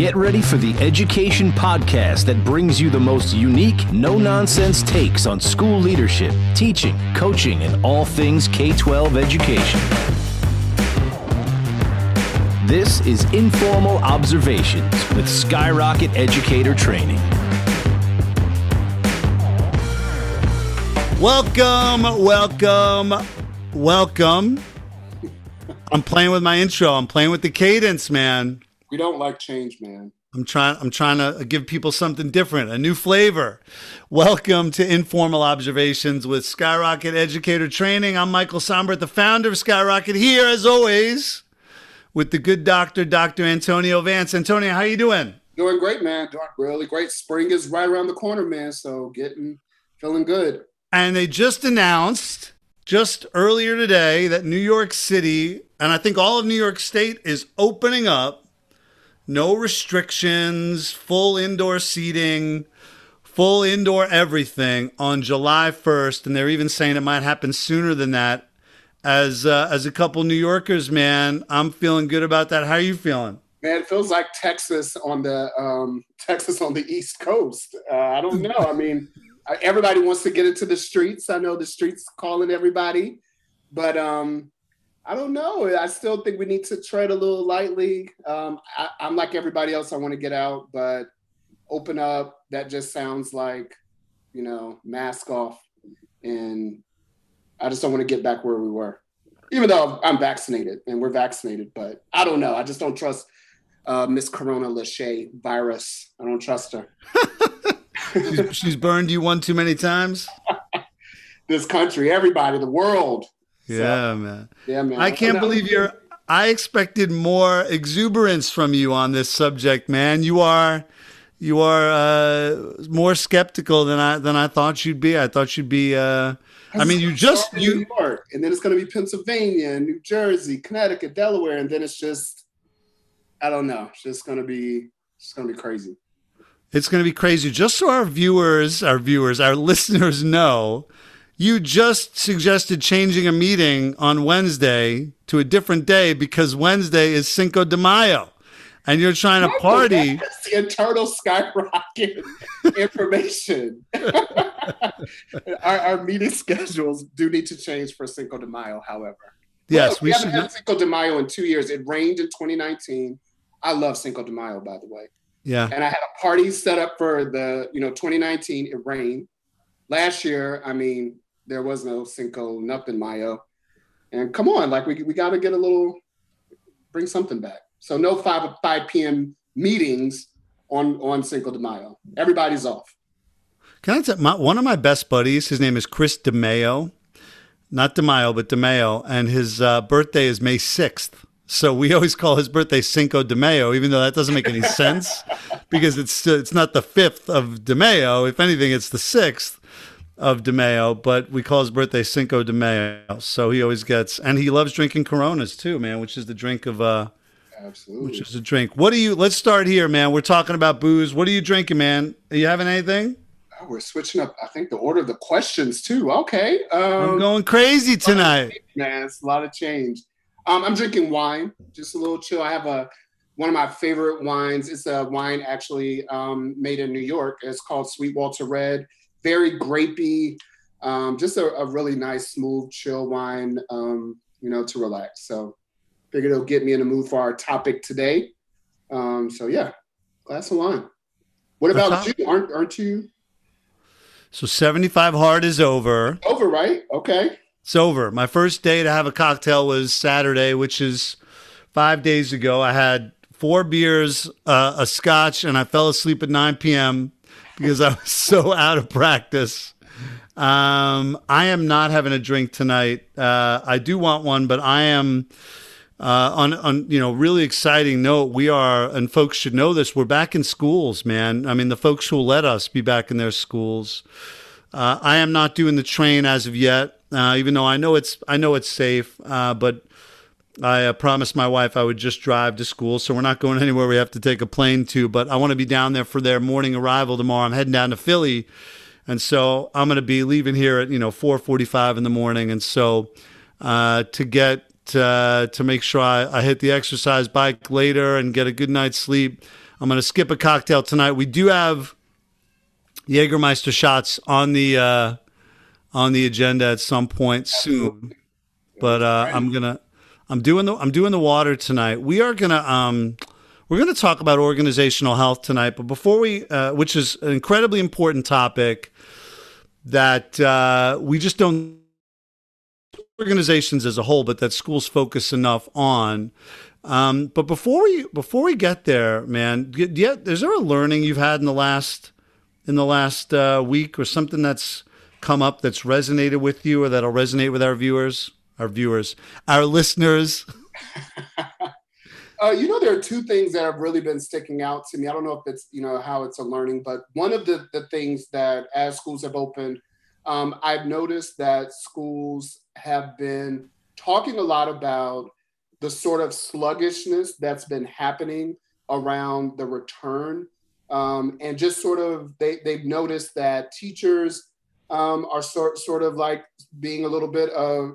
Get ready for the education podcast that brings you the most unique, no-nonsense takes on school leadership, teaching, coaching, and all things K-12 education. This is Informal Observations with Skyrocket Educator Training. Welcome. I'm playing with my intro. I'm playing with the cadence, man. We don't like change, man. I'm trying to give people something different, a new flavor. Welcome to Informal Observations with Skyrocket Educator Training. I'm Michael Sombert, the founder of Skyrocket, here as always with the good doctor, Dr. Antonio Vance. Antonio, how you doing? Doing great, man. Doing really great. Spring is right around the corner, man. So feeling good. And they just announced just earlier today that New York City, and I think all of New York State, is opening up. No restrictions, full indoor seating, full indoor everything on July 1st. And they're even saying it might happen sooner than that. As a couple New Yorkers, man, I'm feeling good about that. How are you feeling? Man, it feels like Texas on the East Coast. I don't know. I mean, everybody wants to get into the streets. I know the streets calling everybody, but I don't know. I still think we need to tread a little lightly. I'm like everybody else. I want to get out, but open up. That just sounds like, mask off. And I just don't want to get back where we were, even though I'm vaccinated and we're vaccinated. But I don't know. I just don't trust Miss Corona Lachey virus. I don't trust her. She's burned you one too many times. This country, everybody, the world. Yeah, so, man. Yeah, man. I can't believe I expected more exuberance from you on this subject, man. You are more skeptical than I thought you'd be. I thought you'd be. New York, and then it's going to be Pennsylvania, and New Jersey, Connecticut, Delaware, and then it's just, I don't know. It's just going to be. It's going to be crazy. It's going to be crazy. Just so our listeners know. You just suggested changing a meeting on Wednesday to a different day because Wednesday is Cinco de Mayo, and you're trying to party. That's the internal Skyrocket information. Our meeting schedules do need to change for Cinco de Mayo, however. Yes, we haven't had Cinco de Mayo in 2 years. It rained in 2019. I love Cinco de Mayo, by the way. Yeah. And I had a party set up for the 2019. It rained. Last year, there was no Cinco, nothing, Mayo. And come on, like we got to get bring something back. So no 5 p.m. meetings on Cinco de Mayo. Everybody's off. Can I tell one of my best buddies, his name is Chris DeMaio, not DeMaio, but DeMaio, and his birthday is May 6th. So we always call his birthday Cinco de Mayo, even though that doesn't make any sense because it's not the 5th of de Mayo. If anything, it's the 6th. Of de Mayo, but we call his birthday Cinco de Mayo, so he always gets, and he loves drinking Coronas too, man, which is the drink of absolutely. Which is a drink. Let's start here, man. We're talking about booze. What are you drinking, man? Are you having anything? Oh, we're switching up. I think the order of the questions too. Okay, I'm going crazy tonight, man. It's a lot of change. I'm drinking wine, just a little chill. I have one of my favorite wines. It's a wine actually made in New York. It's called Sweetwater Red. Very grapey, just a really nice, smooth, chill wine, to relax. So figured it'll get me in the mood for our topic today. So yeah, glass of wine. What about you? Aren't you? So 75 hard is over. Over, right? Okay. It's over. My first day to have a cocktail was Saturday, which is 5 days ago. I had 4 beers, a scotch, and I fell asleep at 9 p.m., because I was so out of practice. I am not having a drink tonight. I do want one, but I am on really exciting note. We are, and folks should know this, we're back in schools, man. The folks who let us be back in their schools. I am not doing the train as of yet, even though I know it's safe, but I promised my wife I would just drive to school, so we're not going anywhere we have to take a plane to, but I want to be down there for their morning arrival tomorrow. I'm heading down to Philly, and so I'm going to be leaving here at 4:45 in the morning, and so to get to make sure I hit the exercise bike later and get a good night's sleep. I'm going to skip a cocktail tonight. We do have Jägermeister shots on the agenda at some point soon, but I'm doing the water tonight. We are gonna we're gonna talk about organizational health tonight, but before we, which is an incredibly important topic that we just don't organizations as a whole, but that schools focus enough on. But before we get there, man, is there a learning you've had in the last week or something that's come up that's resonated with you or that'll resonate with our listeners? There are two things that have really been sticking out to me. I don't know if it's, how it's a learning, but one of the things that as schools have opened, I've noticed that schools have been talking a lot about the sort of sluggishness that's been happening around the return. And just sort of, they've noticed that teachers are sort of like being a little bit of,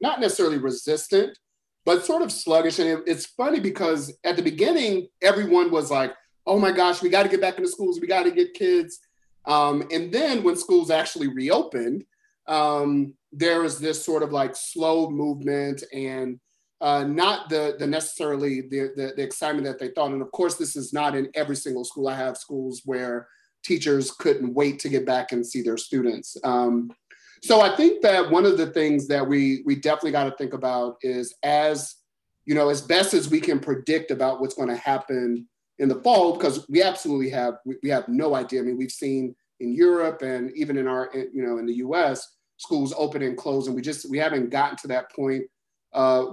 not necessarily resistant, but sort of sluggish. And it's funny because at the beginning, everyone was like, oh my gosh, we got to get back into schools. We got to get kids. And then when schools actually reopened, there was this sort of like slow movement and not the necessarily the excitement that they thought. And of course, this is not in every single school. I have schools where teachers couldn't wait to get back and see their students. So I think that one of the things that we definitely got to think about is, as best as we can predict about what's going to happen in the fall, because we absolutely have no idea. I mean, we've seen in Europe and even in our, in the US, schools open and close, and we haven't gotten to that point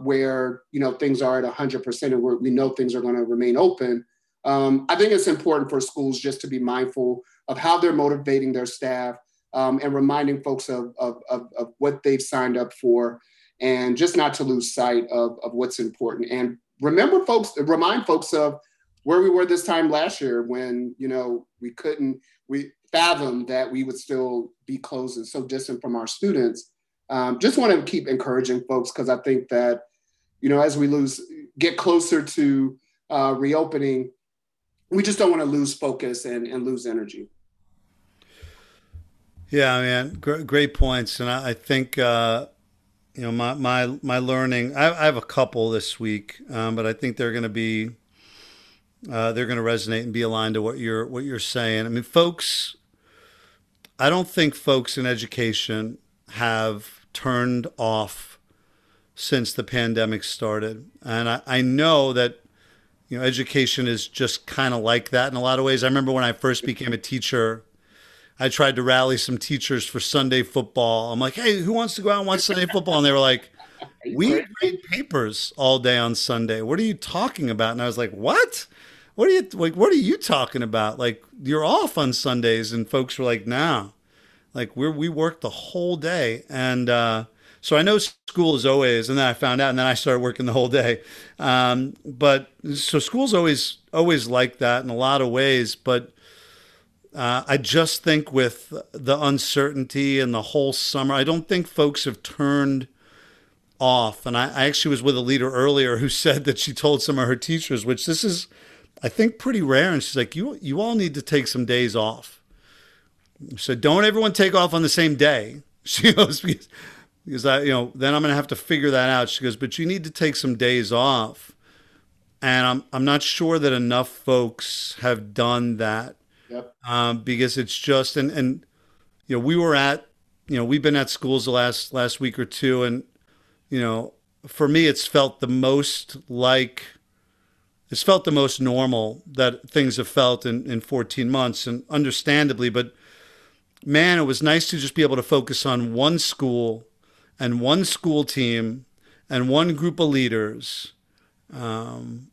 where, things are at 100% and where we know things are going to remain open. I think it's important for schools just to be mindful of how they're motivating their staff and reminding folks of what they've signed up for, and just not to lose sight of what's important. And remind folks of where we were this time last year when, we fathomed that we would still be closed and so distant from our students. Just want to keep encouraging folks, because I think that, as we get closer to reopening, we just don't want to lose focus and lose energy. Yeah, man, great points. And I think, my learning, I have a couple this week, but I think they're going to be, they're going to resonate and be aligned to what you're saying. I mean, I don't think folks in education have turned off since the pandemic started. And I know that, education is just kind of like that in a lot of ways. I remember when I first became a teacher, I tried to rally some teachers for Sunday football. I'm like, hey, who wants to go out and watch Sunday football? And they were like, we read papers all day on Sunday. What are you talking about? And I was like, what? What are you talking about? Like, you're off on Sundays. And folks were like, nah, like we work the whole day. And, so I know school is always, and then I found out, and then I started working the whole day. But so school's always like that in a lot of ways. But I just think with the uncertainty and the whole summer, I don't think folks have turned off. And I actually was with a leader earlier who said that she told some of her teachers, which this is, I think, pretty rare. And she's like, you all need to take some days off. So don't everyone take off on the same day. She goes, because then I'm going to have to figure that out. She goes, but you need to take some days off. And I'm not sure that enough folks have done that. Yep. Because it's just, we've been at schools the last week or two. And, for me, it's felt the most normal that things have felt in 14 months, and understandably, but man, it was nice to just be able to focus on one school and one school team and one group of leaders and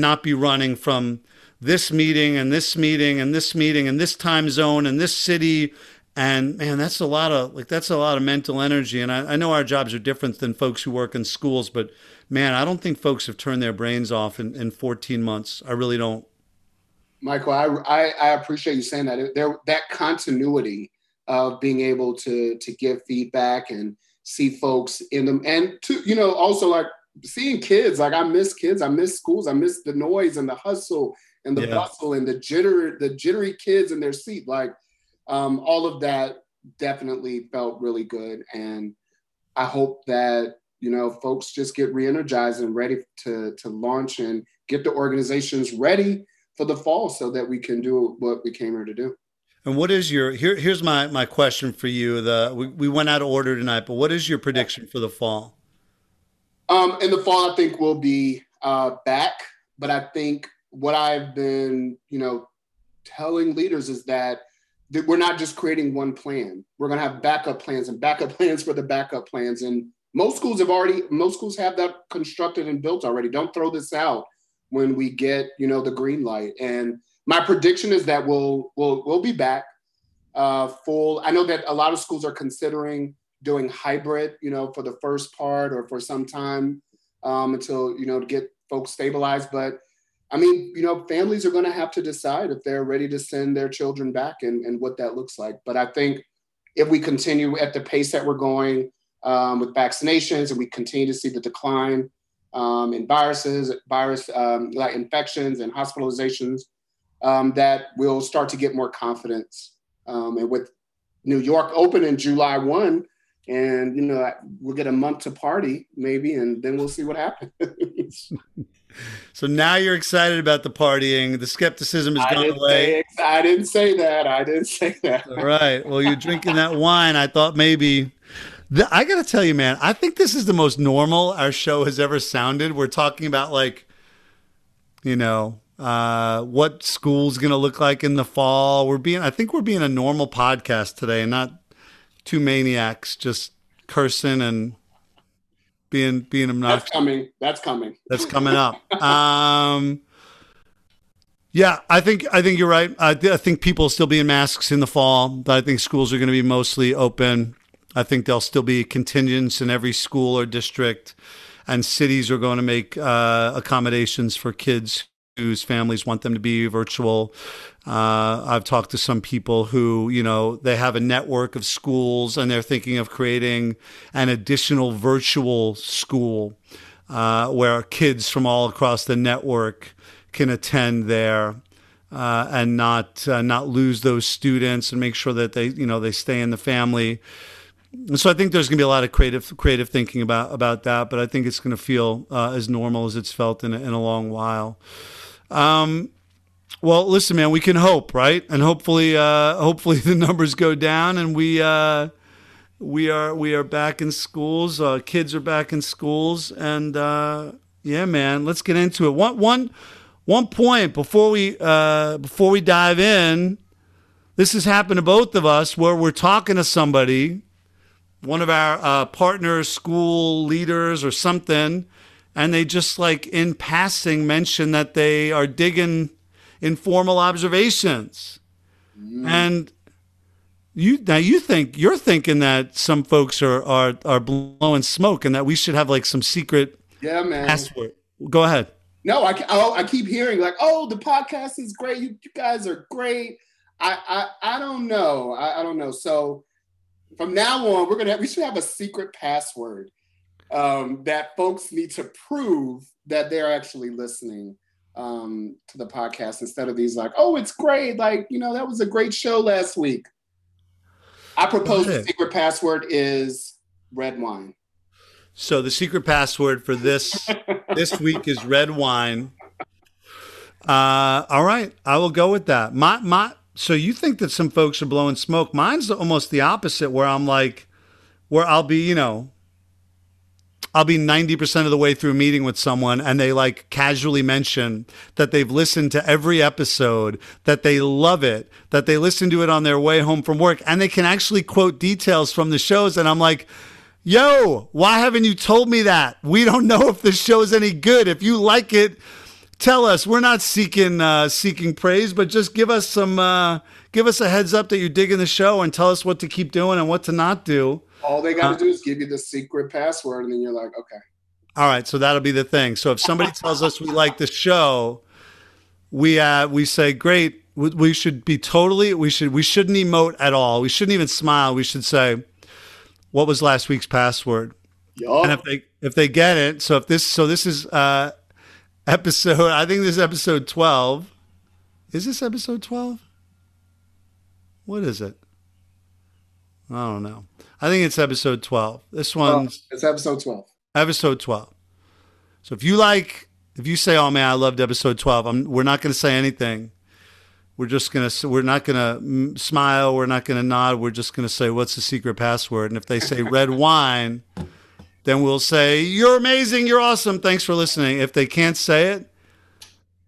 not be running from this meeting and this meeting and this meeting and this time zone and this city. And man, that's a lot of mental energy. And I know our jobs are different than folks who work in schools, but man, I don't think folks have turned their brains off in 14 months. I really don't. Michael, I appreciate you saying that. That continuity of being able to give feedback and see folks in them. And to, you know, also like seeing kids, like I miss kids, I miss schools, I miss the noise and the hustle and the bustle and the jittery kids in their seat. Like all of that definitely felt really good. And I hope that, you know, folks just get re-energized and ready to launch and get the organizations ready for the fall so that we can do what we came here to do. And what is your, here's my question for you. We went out of order tonight, but what is your prediction for the fall? In the fall, I think we'll be back. But I think what I've been, you know, telling leaders is that we're not just creating one plan. We're going to have backup plans and backup plans for the backup plans. And most schools have that constructed and built already. Don't throw this out when we get, you know, the green light. And my prediction is that we'll be back full. I know that a lot of schools are considering doing hybrid, you know, for the first part or for some time until, you know, to get folks stabilized. But I mean, you know, families are going to have to decide if they're ready to send their children back and what that looks like. But I think if we continue at the pace that we're going, with vaccinations, and we continue to see the decline in virus infections and hospitalizations, that we'll start to get more confidence. And with New York open in July 1, and you know we'll get a month to party maybe, and then we'll see what happens. So now you're excited about the partying. The skepticism has gone away. I didn't say that. All right. Well, you're drinking that wine. I thought maybe. I got to tell you, man, I think this is the most normal our show has ever sounded. We're talking about, like, you know, what school's going to look like in the fall. I think we're being a normal podcast today and not two maniacs just cursing and being obnoxious. That's coming up. Yeah, I think you're right. I think people will still be in masks in the fall, but I think schools are going to be mostly open. I think there'll still be contingents in every school or district, and cities are going to make accommodations for kids whose families want them to be virtual. I've talked to some people who, you know, they have a network of schools and they're thinking of creating an additional virtual school where kids from all across the network can attend there. And not lose those students, and make sure that they, you know, they stay in the family. And so I think there's going to be a lot of creative thinking about that, but I think it's going to feel as normal as it's felt in a long while. Well, listen, man, we can hope, right? And hopefully the numbers go down, and we are back in schools. Kids are back in schools, and yeah, man, let's get into it. One point before we dive in. This has happened to both of us, where we're talking to somebody, one of our partners, school leaders or something, and they just, like, in passing mention that they are digging Informal Observations. Mm. And you're thinking that some folks are blowing smoke and that we should have, like, some secret password. Go ahead. No, I keep hearing, like, oh, the podcast is great. You guys are great. I don't know. I don't know. So from now on, we should have a secret password that folks need to prove that they're actually listening to the podcast, instead of these, like, oh, it's great. Like, you know, that was a great show last week. I propose the secret password is red wine. So the secret password for this week is red wine. All right, I will go with that. So you think that some folks are blowing smoke? Mine's almost the opposite, where I'm like, where I'll be, you know, I'll be 90% of the way through a meeting with someone, and they, like, casually mention that they've listened to every episode, that they love it, that they listen to it on their way home from work, and they can actually quote details from the shows, and I'm like, yo, why haven't you told me that? We don't know if this show is any good. If you like it, tell us. We're not seeking praise, but just give us a heads up that you're digging the show, and tell us what to keep doing and what to not do. All they got to do is give you the secret password, and then you're like, okay. All right, so that'll be the thing. So if somebody tells us we like the show, we say, great. We should be totally. We shouldn't emote at all. We shouldn't even smile. We should say, what was last week's password? Yeah. And if they get it, so this is episode, I think this is episode 12. Is this episode 12? What is it? I don't know. I think it's episode 12. This one's it's episode 12. Episode 12. So if you say, "Oh man, I loved episode 12," we're not going to say anything. We're not going to smile. We're not going to nod. We're just going to say, "What's the secret password?" And if they say red wine, then we'll say, "You're amazing. You're awesome. Thanks for listening." If they can't say it,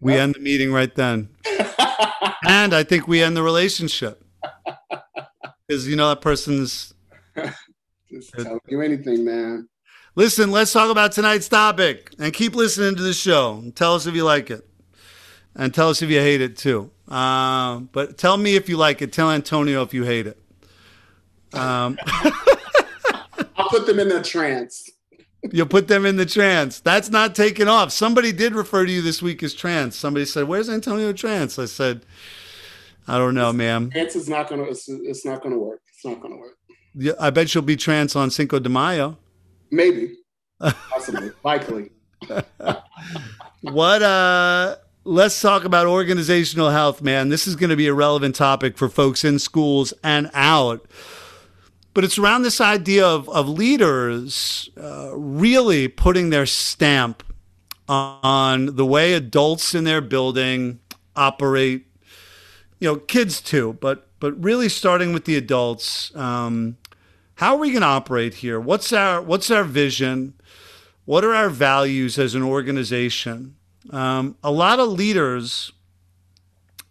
we end the meeting right then. And I think we end the relationship. Because, that person's... just telling you anything, man. Listen, let's talk about tonight's topic. And keep listening to the show. And tell us if you like it. And tell us if you hate it, too. But tell me if you like it. Tell Antonio if you hate it. I'll put them in the trance. You'll put them in the trance. That's not taken off. Somebody did refer to you this week as trance. Somebody said, "Where's Antonio trance?" I said, "I don't know, ma'am. Trance is not going to. It's not going to work. It's not going to work." Yeah, I bet you'll be trance on Cinco de Mayo. Maybe, possibly, likely. What? Let's talk about organizational health, man. This is going to be a relevant topic for folks in schools and out. But it's around this idea of leaders really putting their stamp on the way adults in their building operate, kids too, but really starting with the adults. How are we going to operate here? What's our vision? What are our values as an organization? A lot of leaders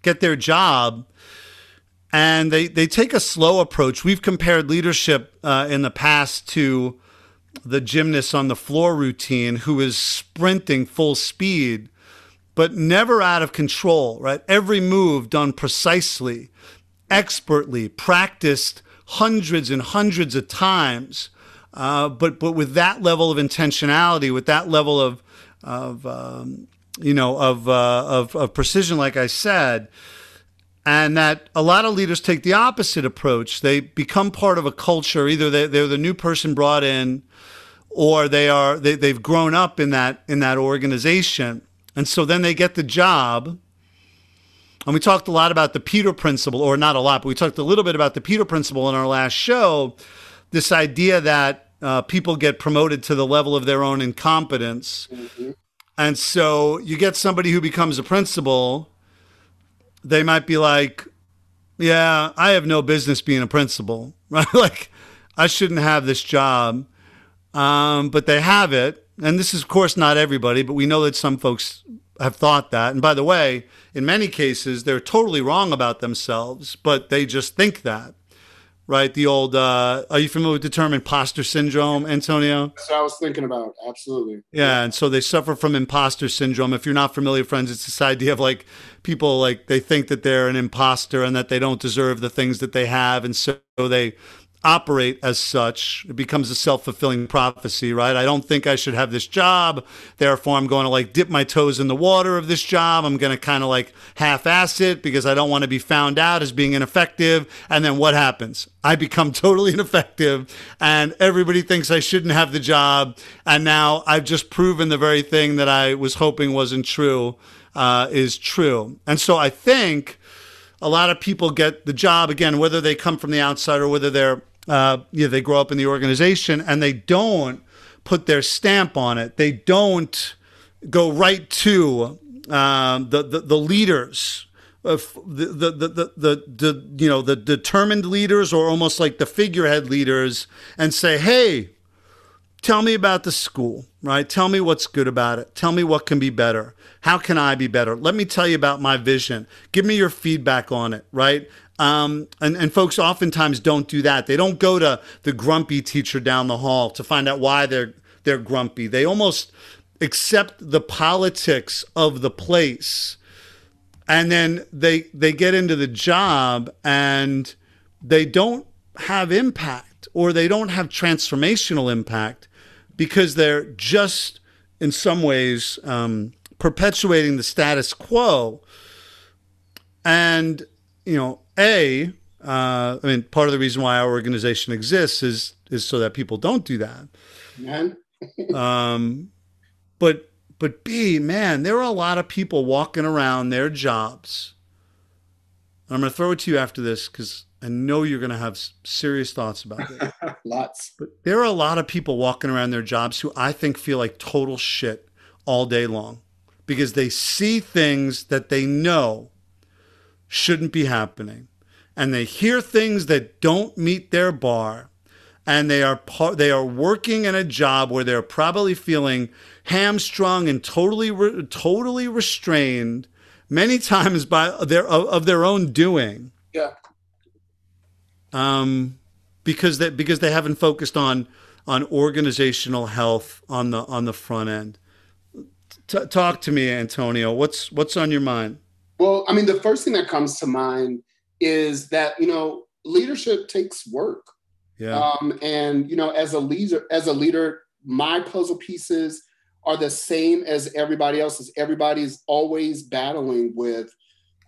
get their job and they take a slow approach. We've compared leadership in the past to the gymnast on the floor routine who is sprinting full speed, but never out of control, right? Every move done precisely, expertly, practiced hundreds and hundreds of times, but with that level of intentionality, with that level of precision, like I said. And that a lot of leaders take the opposite approach. They become part of a culture. Either they're the new person brought in, or they've grown up in that organization. And so then they get the job. And we talked a lot about the Peter Principle, or not a lot, but we talked a little bit about the Peter Principle in our last show. This idea that people get promoted to the level of their own incompetence. Mm-hmm. And so you get somebody who becomes a principal. They might be like, "Yeah, I have no business being a principal," right? Like, I shouldn't have this job, but they have it. And this is, of course, not everybody, but we know that some folks have thought that. And by the way, in many cases, they're totally wrong about themselves, but they just think that, right? The old, are you familiar with the term imposter syndrome, Antonio? That's what I was thinking about, absolutely. Yeah, and so they suffer from imposter syndrome. If you're not familiar, friends, it's this idea of people they think that they're an imposter and that they don't deserve the things that they have, and so they operate as such. It becomes a self-fulfilling prophecy, right? I don't think I should have this job, therefore I'm going to dip my toes in the water of this job. I'm going to kind of half-ass it because I don't want to be found out as being ineffective. And then what happens? I become totally ineffective and everybody thinks I shouldn't have the job. And now I've just proven the very thing that I was hoping wasn't true is true. And so I think a lot of people get the job, again, whether they come from the outside or whether they're they grow up in the organization, and they don't put their stamp on it. They don't go right to the leaders, the determined leaders, or almost the figurehead leaders, and say, "Hey, tell me about the school, right? Tell me what's good about it. Tell me what can be better. How can I be better? Let me tell you about my vision. Give me your feedback on it," right? And folks oftentimes don't do that. They don't go to the grumpy teacher down the hall to find out why they're grumpy. They almost accept the politics of the place. And then they get into the job and they don't have impact, or they don't have transformational impact, because they're just in some ways perpetuating the status quo. And part of the reason why our organization exists is is so that people don't do that. But B, man, there are a lot of people walking around their jobs. I'm going to throw it to you after this because I know you're going to have serious thoughts about it. Lots. But there are a lot of people walking around their jobs who I think feel like total shit all day long because they see things that they know shouldn't be happening, and they hear things that don't meet their bar. And they are working in a job where they're probably feeling hamstrung and totally restrained many times by their own doing. Yeah. Because they haven't focused on organizational health on the front end. Talk to me, Antonio. What's on your mind? Well, I mean, the first thing that comes to mind is that, you know, leadership takes work. Yeah. And, you know, as a leader, my puzzle pieces are the same as everybody else's. Everybody's always battling with,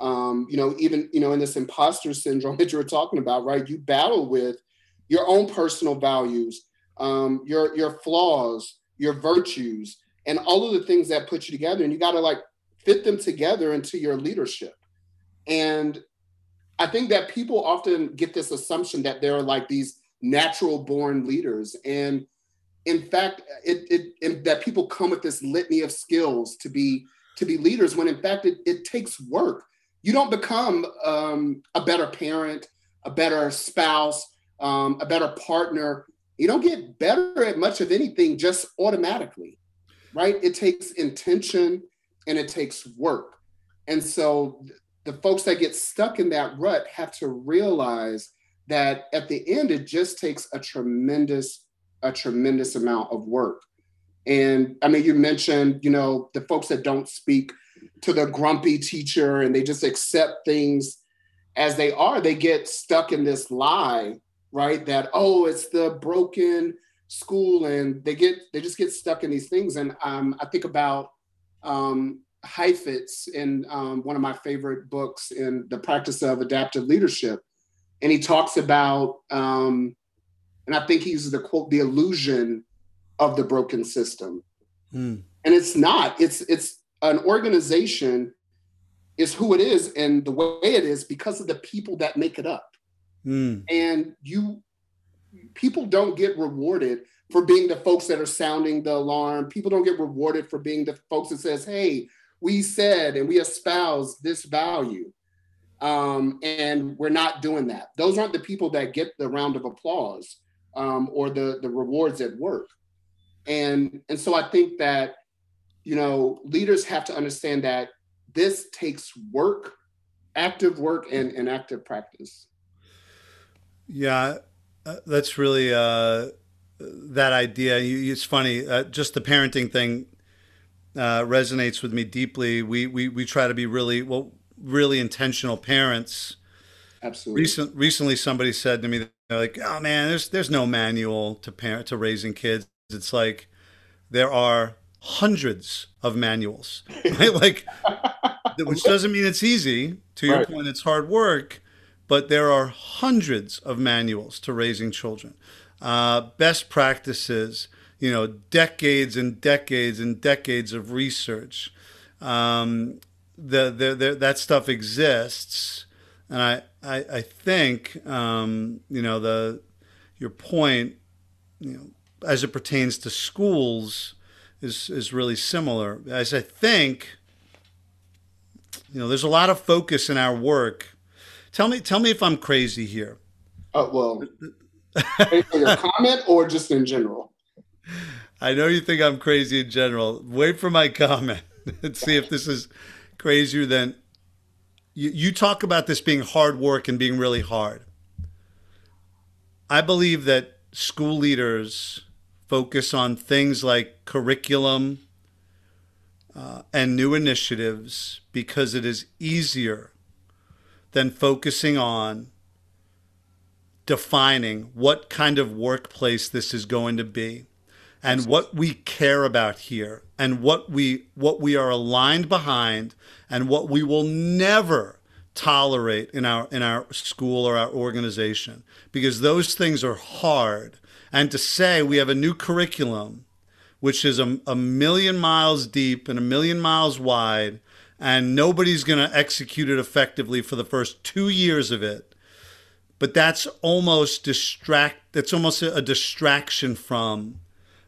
you know, even, you know, in this imposter syndrome that you were talking about, right? You battle with your own personal values, your flaws, your virtues, and all of the things that put you together, and you got to like fit them together into your leadership. And I think that people often get this assumption that there are like these natural born leaders. And in fact, that people come with this litany of skills to be leaders, when in fact, it takes work. You don't become a better parent, a better spouse, a better partner. You don't get better at much of anything just automatically, right? It takes intention and it takes work. And so the folks that get stuck in that rut have to realize that at the end, it just takes a tremendous amount of work. And I mean, you mentioned, you know, the folks that don't speak to the grumpy teacher and they just accept things as they are. They get stuck in this lie, right? That, oh, it's the broken school, and they just get stuck in these things. And I think about Heifetz in one of my favorite books, in The Practice of Adaptive Leadership. And he talks about, and I think he uses the quote, the illusion of the broken system. Mm. And it's not, it's an organization is who it is and the way it is because of the people that make it up. Mm. And people don't get rewarded for being the folks that are sounding the alarm. People don't get rewarded for being the folks that says, hey, we said, and we espouse this value. And we're not doing that. Those aren't the people that get the round of applause or the rewards at work. And so I think that, you know, leaders have to understand that this takes work, active work, and active practice. Yeah, that's really that idea. It's funny, just the parenting thing resonates with me deeply. We try to be really intentional parents. Absolutely. Recently somebody said to me, they're like, oh man, there's no manual to raising kids. It's like, there are hundreds of manuals, right? Like, which doesn't mean it's easy. To your point, it's hard work, but there are hundreds of manuals to raising children. Best practices, you know, decades and decades and decades of research. That stuff exists, and I think you know, your point, you know, as it pertains to schools is really similar. As I think, you know, there's a lot of focus in our work. Tell me if I'm crazy here. Oh well, your comment or just in general? I know you think I'm crazy in general. Wait for my comment and see if this is crazier than you talk about this being hard work and being really hard. I believe that school leaders focus on things like curriculum and new initiatives because it is easier than focusing on defining what kind of workplace this is going to be and what we care about here, and what we are aligned behind, and what we will never tolerate in our school or our organization, because those things are hard And to say we have a new curriculum, which is a million miles deep and a million miles wide, and nobody's going to execute it effectively for the first 2 years of it. But that's almost a distraction from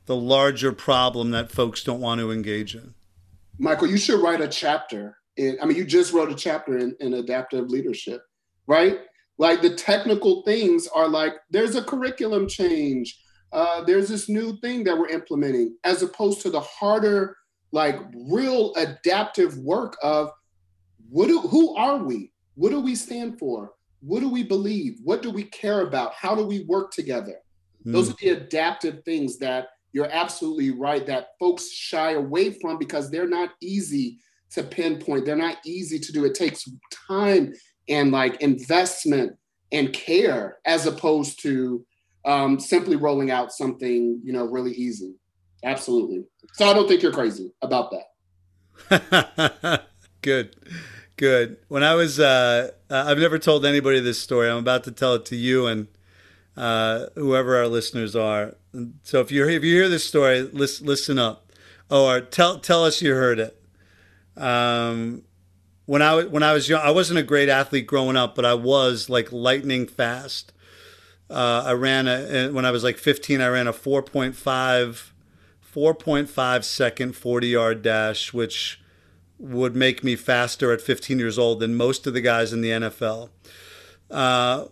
the larger problem that folks don't want to engage in. Michael, you should write a chapter. You just wrote a chapter in adaptive leadership, right? Like the technical things are like, there's a curriculum change. There's this new thing that we're implementing, as opposed to the harder, like real adaptive work of who are we? What do we stand for? What do we believe? What do we care about? How do we work together? Mm. Those are the adaptive things that you're absolutely right that folks shy away from because they're not easy to pinpoint. They're not easy to do. It takes time and like investment and care, as opposed to simply rolling out something, really easy. Absolutely. So I don't think you're crazy about that. Good. When I was, I've never told anybody this story. I'm about to tell it to you and whoever our listeners are. So if you hear this story, listen up, or tell us you heard it. When I was young, I wasn't a great athlete growing up, but I was like lightning fast. When I was like 15, I ran a 4.5 second 40-yard dash, which would make me faster at 15 years old than most of the guys in the NFL.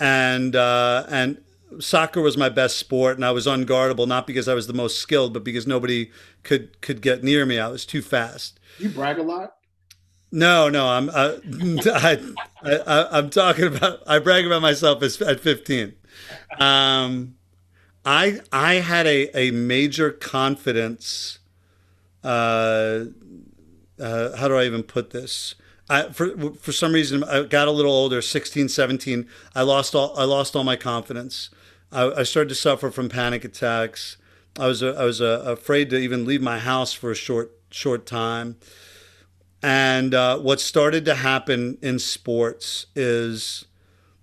And soccer was my best sport, and I was unguardable, not because I was the most skilled, but because nobody could get near me. I was too fast. You brag a lot? No, I'm talking about, I brag about myself at 15. I had a major confidence. How do I even put this? For some reason, I got a little older, 16, 17. I lost all my confidence. I started to suffer from panic attacks. I was afraid to even leave my house for a short time. And what started to happen in sports is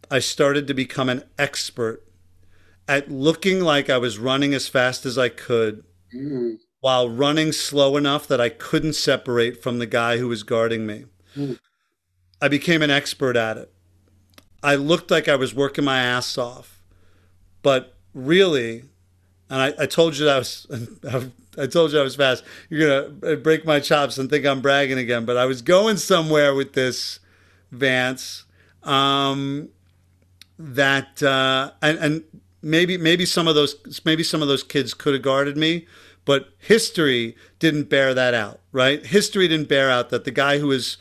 I started to become an expert at looking like I was running as fast as I could, mm-hmm. while running slow enough that I couldn't separate from the guy who was guarding me. Mm-hmm. I became an expert at it. I looked like I was working my ass off, but really, and I told you I was fast. You're going to break my chops and think I'm bragging again, but I was going somewhere with this, Vance, and maybe some of those kids could have guarded me, but history didn't bear that out, right? History didn't bear out that the guy who was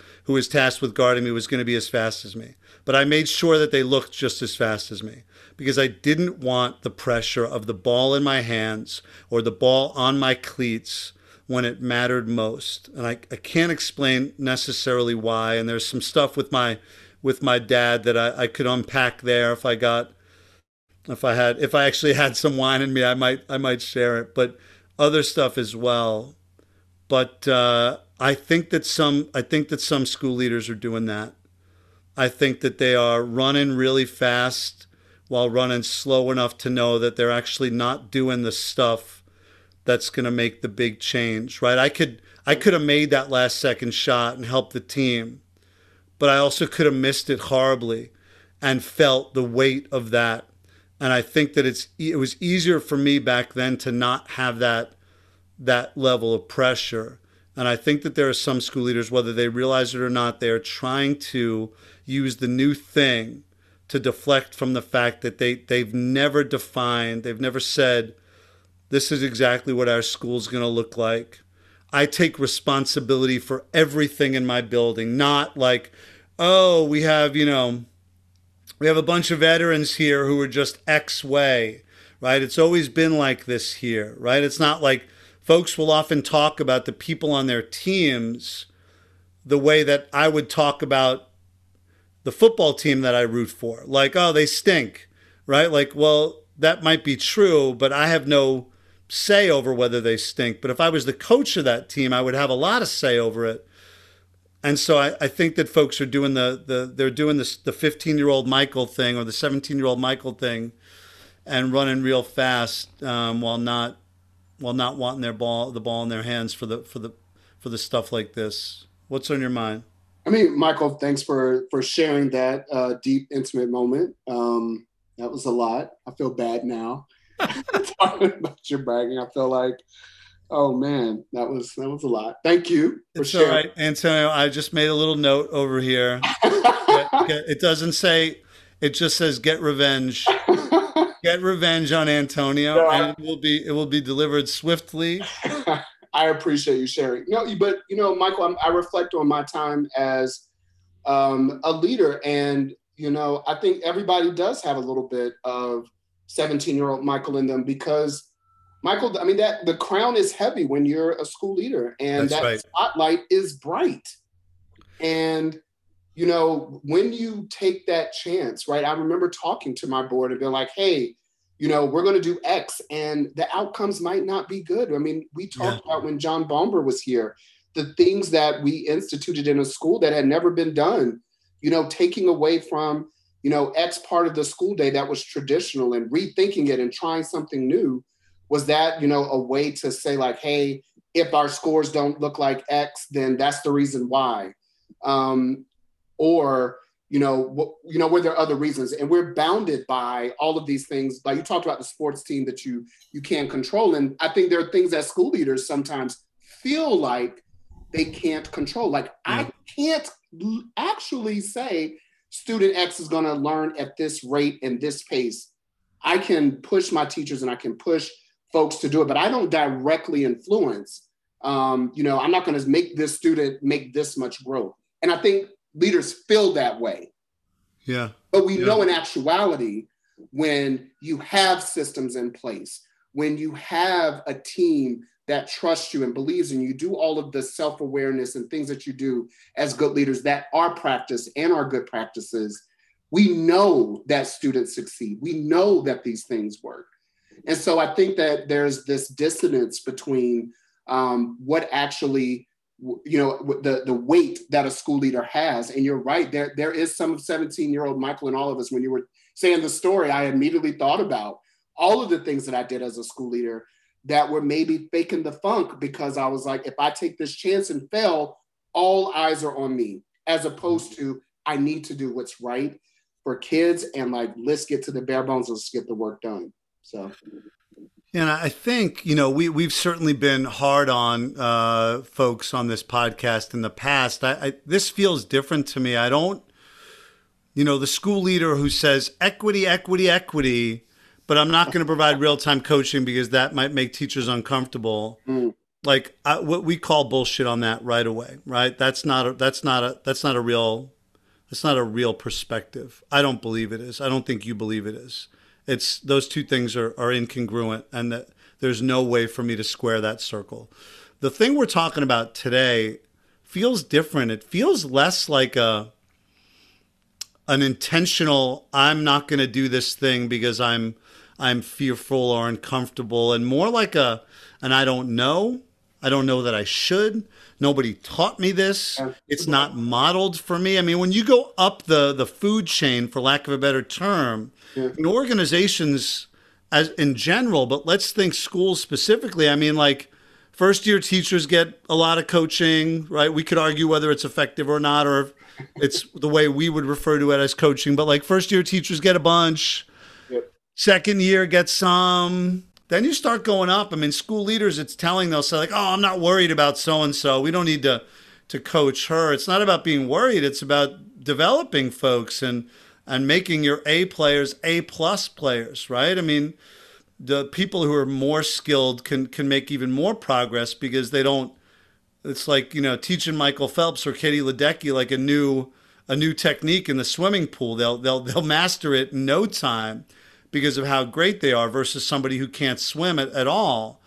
tasked with guarding me was going to be as fast as me. But I made sure that they looked just as fast as me, because I didn't want the pressure of the ball in my hands or the ball on my cleats when it mattered most. And I can't explain necessarily why. And there's some stuff with my dad that I could unpack there if I actually had some wine in me, I might share it, but other stuff as well. But I think that some school leaders are doing that. I think that they are running really fast while running slow enough to know that they're actually not doing the stuff that's going to make the big change, right? I could have made that last second shot and helped the team, but I also could have missed it horribly and felt the weight of that. And I think that it was easier for me back then to not have that level of pressure. And I think that there are some school leaders, whether they realize it or not, they are trying to use the new thing to deflect from the fact that they've never said, this is exactly what our school's going to look like. I take responsibility for everything in my building, not like, oh, we have a bunch of veterans here who are just X way, right? It's always been like this here, right? It's not like folks will often talk about the people on their teams the way that I would talk about the football team that I root for, like, oh, they stink, right? Like, well, that might be true, but I have no say over whether they stink. But if I was the coach of that team, I would have a lot of say over it. And so I think that folks are doing the 15-year-old Michael thing or the 17-year-old Michael thing, and running real fast while not wanting the ball in their hands for the stuff like this. What's on your mind? I mean, Michael, thanks for sharing that deep, intimate moment. That was a lot. I feel bad now. Talking about your bragging, I feel like, oh man, that was a lot. Thank you for sharing. All right, Antonio, I just made a little note over here. It doesn't say. It just says get revenge. Get revenge on Antonio, no, and it will be delivered swiftly. I appreciate you sharing. No, but you know, Michael, I reflect on my time as a leader, and you know, I think everybody does have a little bit of 17-year-old Michael in them, because Michael, I mean, that the crown is heavy when you're a school leader, and that spotlight is bright. And you know, when you take that chance, right? I remember talking to my board and being like, hey, you know, we're going to do X and the outcomes might not be good. I mean, we talked about when John Bomber was here, the things that we instituted in a school that had never been done, you know, taking away from, you know, X part of the school day that was traditional and rethinking it and trying something new. Was that, you know, a way to say like, hey, if our scores don't look like X, then that's the reason why. Or, you know, were there other reasons? And we're bounded by all of these things. Like you talked about the sports team that you can't control. And I think there are things that school leaders sometimes feel like they can't control. Like I can't actually say student X is going to learn at this rate and this pace. I can push my teachers and I can push folks to do it, but I don't directly influence. You know, I'm not going to make this student make this much growth. And I think leaders feel that way. Yeah. But we know in actuality, when you have systems in place, when you have a team that trusts you and believes in you, do all of the self-awareness and things that you do as good leaders that are practiced and are good practices, we know that students succeed. We know that these things work. And so I think that there's this dissonance between what actually, you know, the weight that a school leader has. And you're right, there is some 17-year-old Michael in all of us. When you were saying the story, I immediately thought about all of the things that I did as a school leader that were maybe faking the funk, because I was like, if I take this chance and fail, all eyes are on me, as opposed to I need to do what's right for kids and like, let's get to the bare bones, let's get the work done. So. And I think, you know, we've certainly been hard on folks on this podcast in the past. This feels different to me. I don't, you know, the school leader who says equity, equity, equity, but I'm not going to provide real-time coaching because that might make teachers uncomfortable. Mm. Like what we call bullshit on that right away, right? That's not a real perspective. I don't believe it is. I don't think you believe it is. It's those two things are incongruent, and that there's no way for me to square that circle. The thing we're talking about today feels different. It feels less like an intentional, I'm not going to do this thing because I'm fearful or uncomfortable, and more like an I don't know that I should. Nobody taught me this. It's not modeled for me. I mean, when you go up the food chain, for lack of a better term, in organizations as in general, but let's think schools specifically. I mean, like first-year teachers get a lot of coaching, right? We could argue whether it's effective or not, or it's the way we would refer to it as coaching. But like first-year teachers get a bunch. Yep. Second year gets some. Then you start going up. I mean, school leaders, it's telling they'll say like, oh, I'm not worried about so-and-so. We don't need to coach her. It's not about being worried. It's about developing folks and making your A players A+ players, right? I mean, the people who are more skilled can make even more progress because they don't, it's like, you know, teaching Michael Phelps or Katie Ledecky like a new technique in the swimming pool. They'll master it in no time because of how great they are versus somebody who can't swim at all.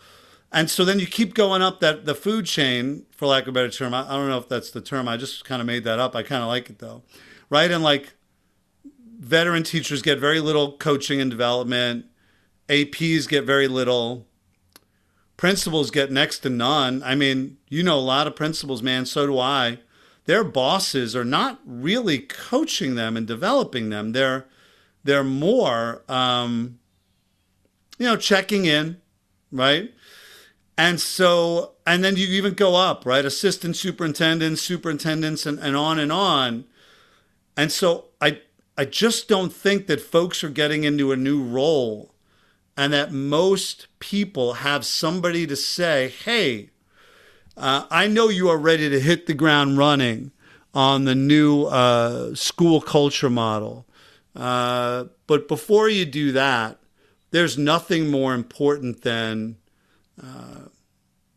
And so then you keep going up the food chain, for lack of a better term. I don't know if that's the term. I just kind of made that up. I kind of like it though. Right? And like veteran teachers get very little coaching and development. APs get very little. Principals get next to none. I mean, you know, a lot of principals, man. So do I. Their bosses are not really coaching them and developing them. They're more you know, checking in, right? And so, and then you even go up, right? Assistant superintendents, superintendents, and on and on. And so I just don't think that folks are getting into a new role and that most people have somebody to say, hey, I know you are ready to hit the ground running on the new school culture model. But before you do that, there's nothing more important than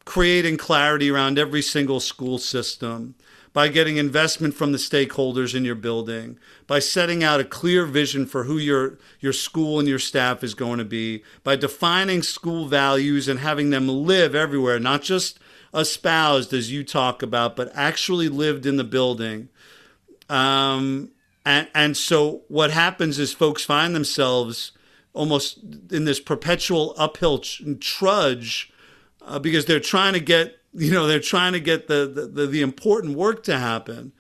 creating clarity around every single school system by getting investment from the stakeholders in your building, by setting out a clear vision for who your school and your staff is going to be, by defining school values and having them live everywhere, not just espoused as you talk about, but actually lived in the building. And so what happens is folks find themselves almost in this perpetual uphill trudge because they're trying to get, they're trying to get the important work to happen.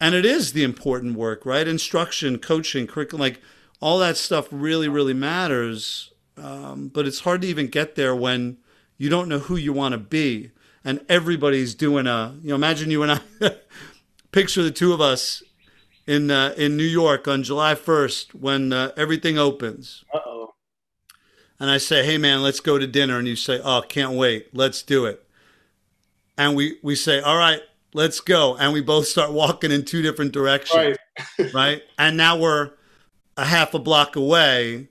And it is the important work, right? Instruction, coaching, curriculum, like all that stuff really, really matters. But it's hard to even get there when you don't know who you want to be. And everybody's doing imagine you and I, picture the two of us in New York on July 1st when everything opens. Uh-oh. And I say, hey man, let's go to dinner. And you say, oh, can't wait. Let's do it. And we say, all right, let's go. And we both start walking in two different directions, right? Right? And now we're a half a block away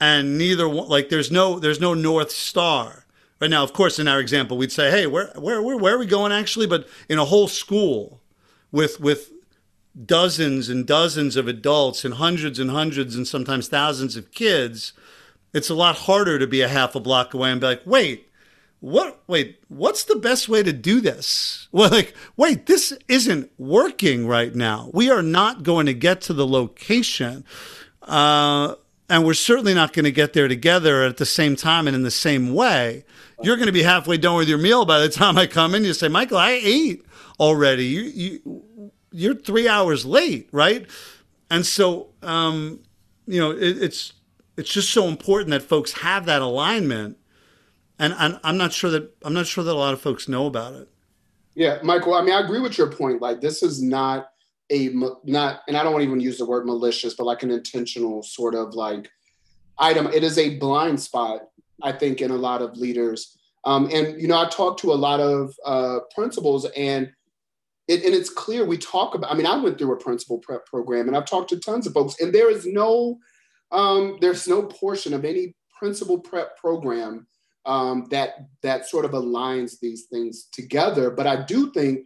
and neither one, like there's no North Star. Right now, of course, in our example, we'd say, hey, where are we going actually? But in a whole school with dozens and dozens of adults and hundreds and sometimes thousands of kids, it's a lot harder to be a half a block away and be like, what's the best way to do this? Well, like, wait, this isn't working right now. We are not going to get to the location. And we're certainly not going to get there together at the same time and in the same way. You're going to be halfway done with your meal by the time I come in. You say, Michael, I ate already. You're 3 hours late, right? And so, it's just so important that folks have that alignment. And I'm not sure that a lot of folks know about it. Yeah, Michael, I mean, I agree with your point. Like, this is not, and I don't even use the word malicious, but like an intentional sort of like item. It is a blind spot, I think, in a lot of leaders. I talk to a lot of principals and it's clear we talk about, I mean, I went through a principal prep program and I've talked to tons of folks and there is no, there's no portion of any principal prep program that sort of aligns these things together. But I do think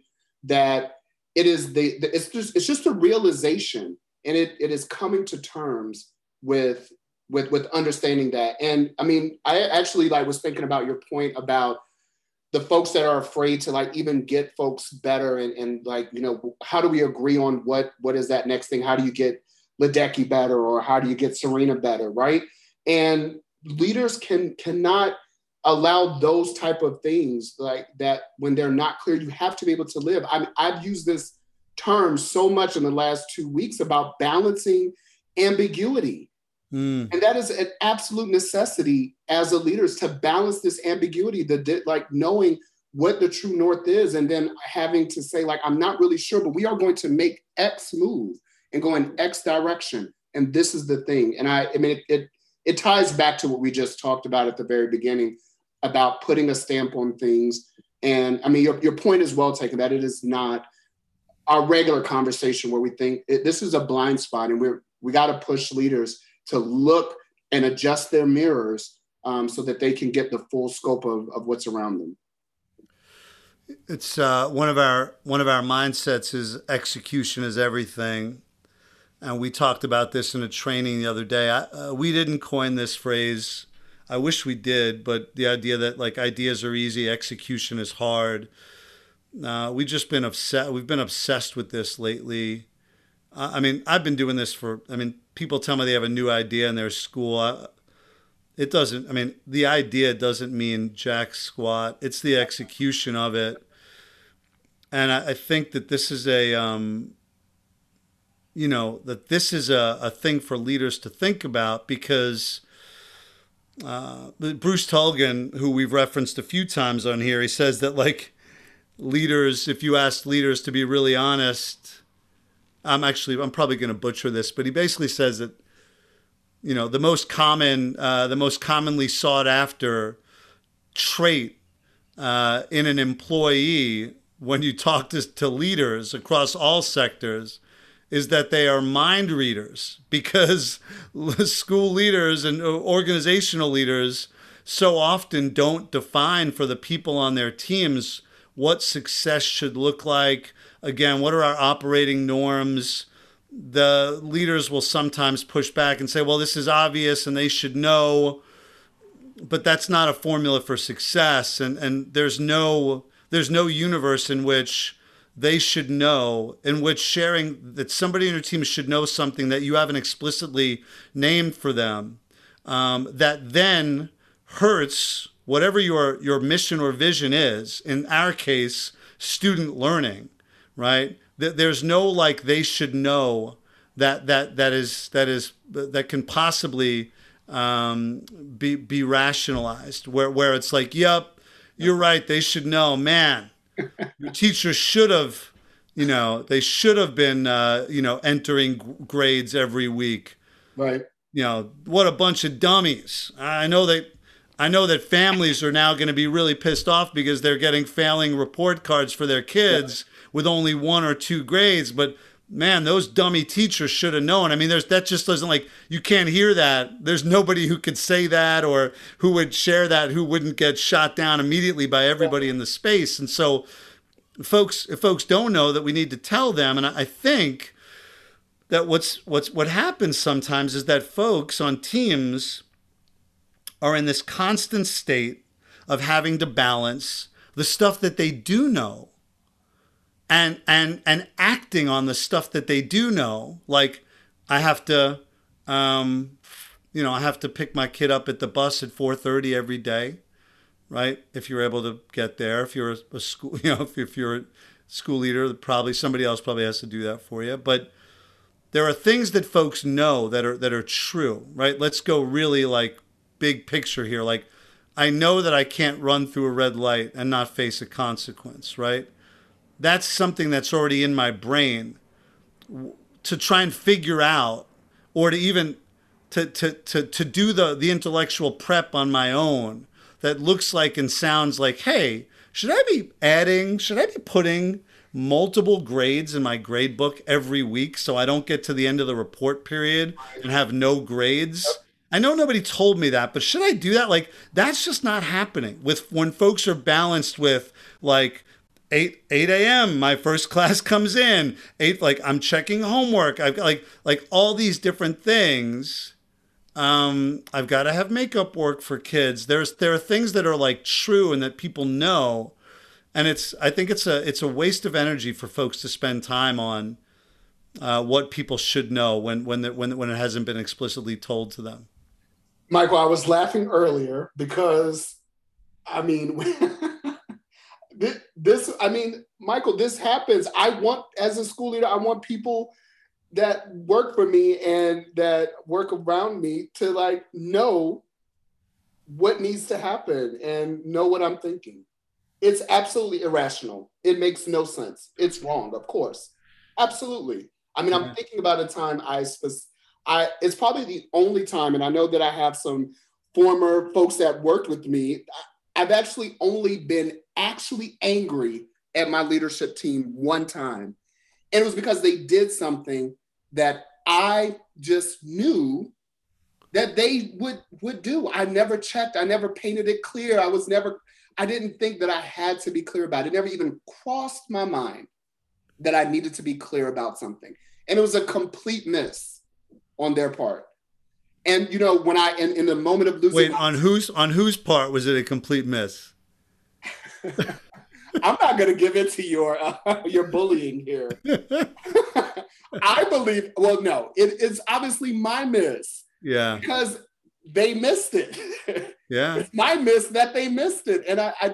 that it is it's just a realization, and it is coming to terms with understanding that. And I mean, I actually was thinking about your point about the folks that are afraid to even get folks better and how do we agree on what is that next thing? How do you get Ledecky better, or how do you get Serena better, right? And leaders cannot allow those type of things like that when they're not clear. You have to be able to live. I've used this term so much in the last 2 weeks about balancing ambiguity. And that is an absolute necessity as a leader, is to balance this ambiguity, knowing what the true north is, and then having to say, I'm not really sure, but we are going to make X move and go in X direction. And this is the thing. And it ties back to what we just talked about at the very beginning about putting a stamp on things. And I mean, your point is well taken, that it is not our regular conversation where we think this is a blind spot, and we got to push leaders to look and adjust their mirrors so that they can get the full scope of what's around them. It's one of our mindsets is execution is everything. And we talked about this in a training the other day. We didn't coin this phrase. I wish we did, but the idea that ideas are easy, execution is hard. We've just been obsessed. We've been obsessed with this lately. I've been doing this people tell me they have a new idea in their school. The idea doesn't mean jack squat. It's the execution of it. And I think that this is a thing for leaders to think about, because Bruce Tulgan, who we've referenced a few times on here, he says that, like, leaders, if you ask leaders to be really honest, I'm probably going to butcher this, but he basically says that, you know, the most commonly sought after trait in an employee when you talk to leaders across all sectors is that they are mind readers, because school leaders and organizational leaders so often don't define for the people on their teams what success should look like. Again, what are our operating norms? The leaders will sometimes push back and say, well, this is obvious and they should know, but that's not a formula for success. And there's no universe in which they should know, in which sharing that somebody in your team should know something that you haven't explicitly named for them, that then hurts whatever your mission or vision is. In our case, student learning, right? There's no, like, they should know that can possibly be rationalized, where it's like, yep, you're right, they should know, man. Your teacher should have, you know, they should have been, you know, entering grades every week. Right. You know, what a bunch of dummies. I know that families are now going to be really pissed off because they're getting failing report cards for their kids with only 1 or 2 grades. But man, those dummy teachers should have known. I mean, that just doesn't, like, you can't hear that. There's nobody who could say that or who would share that, who wouldn't get shot down immediately by everybody in the space. And so if folks don't know that, we need to tell them. And I think that what happens sometimes is that folks on teams are in this constant state of having to balance the stuff that they do know and acting on the stuff that they do know. Like, I have to, you know, I have to pick my kid up at the bus at 4:30 every day, right? If you're able to get there, if you're a school, you know, if you're a school leader, probably somebody else probably has to do that for you. But there are things that folks know that are true, right? Let's go really, like, big picture here. Like, I know that I can't run through a red light and not face a consequence, right? That's something that's already in my brain. To try and figure out, or to even to do the intellectual prep on my own that looks like and sounds like, hey, should I be putting multiple grades in my grade book every week so I don't get to the end of the report period and have no grades? I know nobody told me that, but should I do that? Like, that's just not happening when folks are balanced with, like, 8 a.m. my first class comes in. 8, like, I'm checking homework. I've got like all these different things. I've got to have makeup work for kids. There are things that are, like, true and that people know, and I think it's a waste of energy for folks to spend time on what people should know when it hasn't been explicitly told to them. Michael, I was laughing earlier because, I mean. Michael, this happens. As a school leader, I want people that work for me and that work around me to, like, know what needs to happen and know what I'm thinking. It's absolutely irrational. It makes no sense. It's wrong, of course. Absolutely. I mean, I'm thinking about a time it's probably the only time, and I know that I have some former folks that worked with me. I've actually only been angry at my leadership team one time. And it was because they did something that I just knew that they would do. I never checked. I never painted it clear. I didn't think that I had to be clear about it. It never even crossed my mind that I needed to be clear about something. And it was a complete miss on their part. And, you know, when I, in the moment of losing. Wait, on whose part was it a complete miss? I'm not going to give in to your bullying here. I believe, well, no, it's obviously my miss. Yeah. Because they missed it. Yeah. It's my miss that they missed it. And I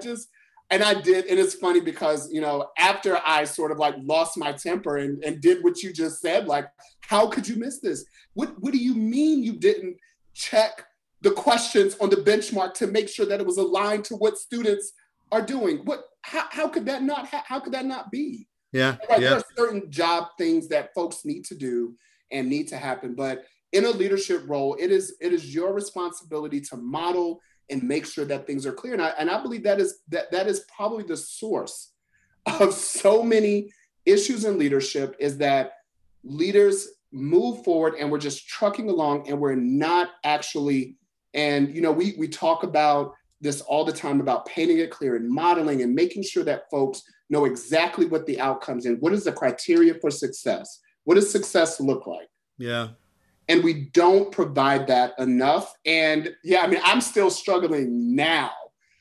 did. And it's funny because, you know, after I sort of, like, lost my temper and did what you just said, like, how could you miss this? What do you mean you didn't check the questions on the benchmark to make sure that it was aligned to what students are doing. What? How could that not be? Yeah, like, yeah. There are certain job things that folks need to do and need to happen, but in a leadership role, it is your responsibility to model and make sure that things are clear. And I believe that is probably the source of so many issues in leadership, is that leaders move forward and we're just trucking along and we're not actually, and you know, we talk about this all the time about painting it clear and modeling and making sure that folks know exactly what the outcomes and what is the criteria for success. What does success look like? Yeah. And we don't provide that enough. And yeah, I mean, I'm still struggling now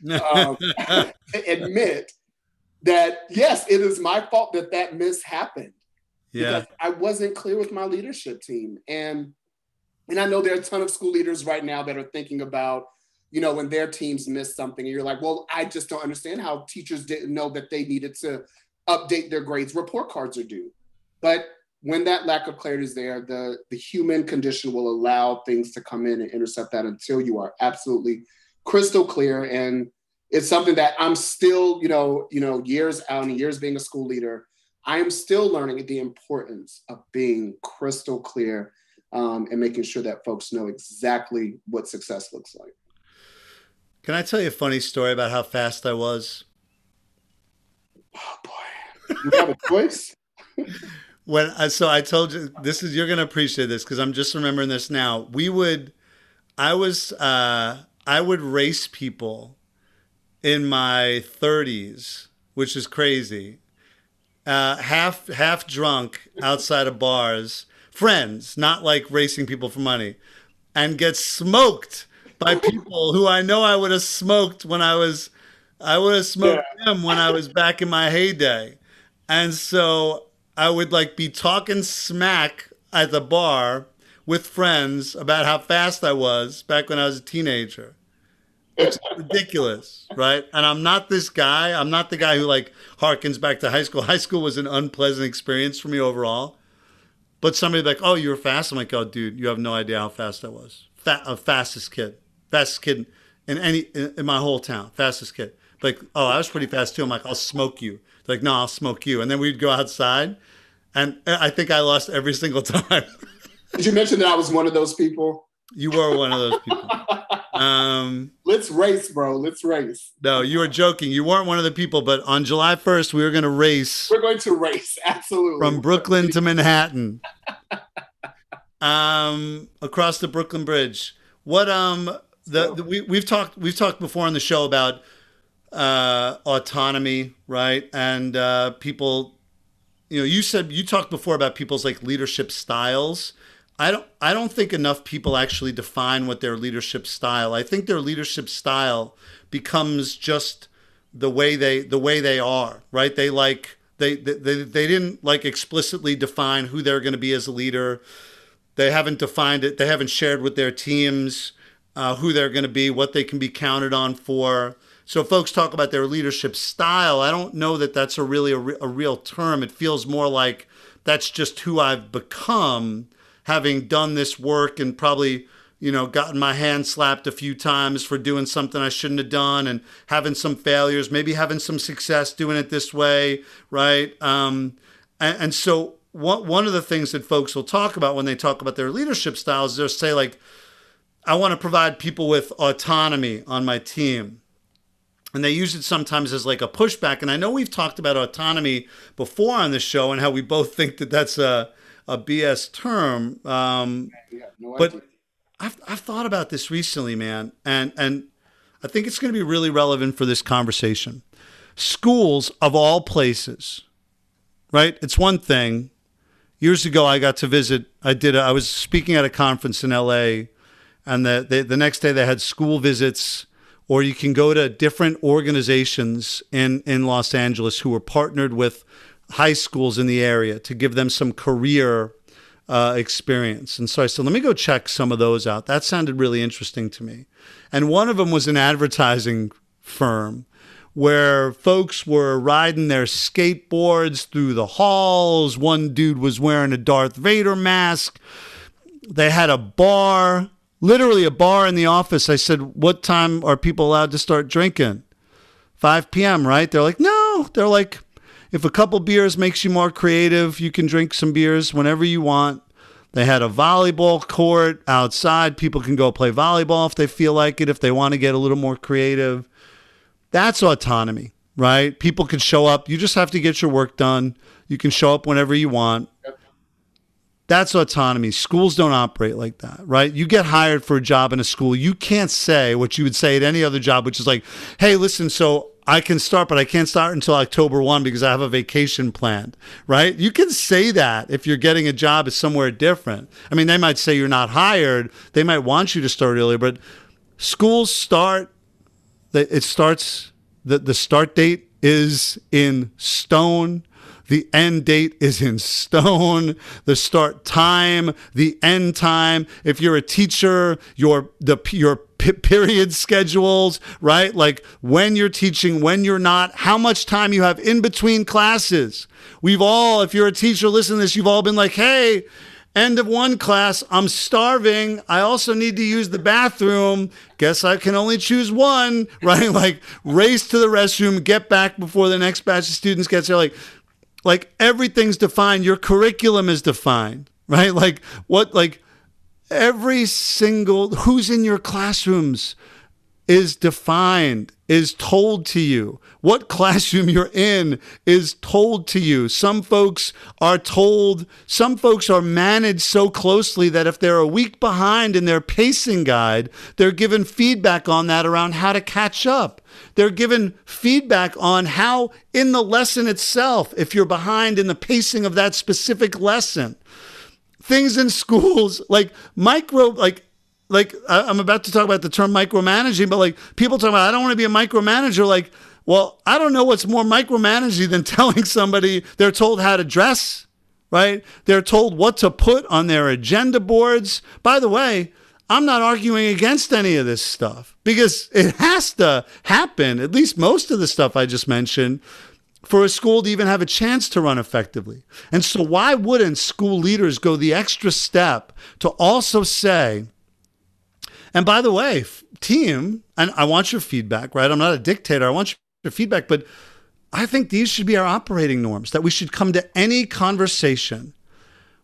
to admit that, yes, it is my fault that miss happened. Yeah. Because I wasn't clear with my leadership team. And I know there are a ton of school leaders right now that are thinking about, you know, when their teams miss something and you're like, well, I just don't understand how teachers didn't know that they needed to update their grades. Report cards are due. But when that lack of clarity is there, the human condition will allow things to come in and intercept that until you are absolutely crystal clear. And it's something that I'm still, you know, years out and years being a school leader, I am still learning the importance of being crystal clear and making sure that folks know exactly what success looks like. Can I tell you a funny story about how fast I was? Oh boy, you have a choice? So I told you, you're going to appreciate this because I'm just remembering this now. I would race people in my 30s, which is crazy. Half drunk outside of bars, friends, not like racing people for money, and get smoked by people who I know I would have smoked when I would have smoked them when I was back in my heyday. And so I would like be talking smack at the bar with friends about how fast I was back when I was a teenager. It's ridiculous, right? And I'm not this guy. I'm not the guy who like harkens back to high school. High school was an unpleasant experience for me overall. But somebody like, oh, you were fast. I'm like, oh, dude, you have no idea how fast I was. Fastest kid in my whole town, fastest kid. Like, oh, I was pretty fast too. I'm like, I'll smoke you. They're like, no, I'll smoke you. And then we'd go outside, and I think I lost every single time. Did you mention that I was one of those people? You were one of those people. Let's race, bro. Let's race. No, you were joking. You weren't one of the people, but on July 1st, we were going to race. We're going to race, absolutely. From Brooklyn to Manhattan. Across the Brooklyn Bridge. What we've talked before on the show about autonomy, right? And people, you know, you talked before about people's like leadership styles. I don't think enough people actually define what their leadership style. I think their leadership style becomes just the way they are, right? They like they didn't like explicitly define who they're going to be as a leader. They haven't defined it. They haven't shared with their teams who they're going to be, what they can be counted on for. So folks talk about their leadership style. I don't know that that's a real term. It feels more like that's just who I've become, having done this work and probably, you know, gotten my hand slapped a few times for doing something I shouldn't have done and having some failures, maybe having some success doing it this way, right? And so one of the things that folks will talk about when they talk about their leadership styles, they'll say like, I want to provide people with autonomy on my team. And they use it sometimes as like a pushback. And I know we've talked about autonomy before on this show and how we both think that that's a BS term. But I've thought about this recently, man. And I think it's going to be really relevant for this conversation. Schools of all places, right? It's one thing. Years ago, I got to visit. I was speaking at a conference in LA, and the next day they had school visits. Or you can go to different organizations in Los Angeles who are partnered with high schools in the area to give them some career experience. And so I said, let me go check some of those out. That sounded really interesting to me. And one of them was an advertising firm where folks were riding their skateboards through the halls. One dude was wearing a Darth Vader mask. They had a bar. literally a bar in the office. I said, what time are people allowed to start drinking? 5 p.m., right? They're like, no. They're like, if a couple beers makes you more creative, you can drink some beers whenever you want. They had a volleyball court outside. People can go play volleyball if they feel like it, if they want to get a little more creative. That's autonomy, right? People can show up. You just have to get your work done. You can show up whenever you want. Yep. That's autonomy. Schools don't operate like that, right? You get hired for a job in a school. You can't say what you would say at any other job, which is like, hey, listen, so I can start, but I can't start until October 1 because I have a vacation planned, right? You can say that if you're getting a job at somewhere different. I mean, they might say you're not hired. They might want you to start earlier, but schools start, it starts, the start date is in stone. The end date is in stone. The start time, the end time. If you're a teacher, your period schedules, right? Like when you're teaching, when you're not, how much time you have in between classes. We've all, if you're a teacher, listen to this, you've all been like, hey, end of one class, I'm starving. I also need to use the bathroom. Guess I can only choose one, right? Like race to the restroom, get back before the next batch of students gets there. Like everything's defined. Your curriculum is defined, right? Like what, like, every single, who's in your classrooms is defined, is told to you. What classroom you're in is told to you. Some folks are told, some folks are managed so closely that if they're a week behind in their pacing guide, they're given feedback on that around how to catch up. They're given feedback on how in the lesson itself, if you're behind in the pacing of that specific lesson. Things in schools, like micro, like I'm about to talk about the term micromanaging, but like people talk about, I don't want to be a micromanager. Like, well, I don't know what's more micromanaging than telling somebody they're told how to dress, right? They're told what to put on their agenda boards. By the way, I'm not arguing against any of this stuff because it has to happen, at least most of the stuff I just mentioned, for a school to even have a chance to run effectively. And so why wouldn't school leaders go the extra step to also say, and by the way, team, and I want your feedback, right? I'm not a dictator. I want your feedback, but I think these should be our operating norms, that we should come to any conversation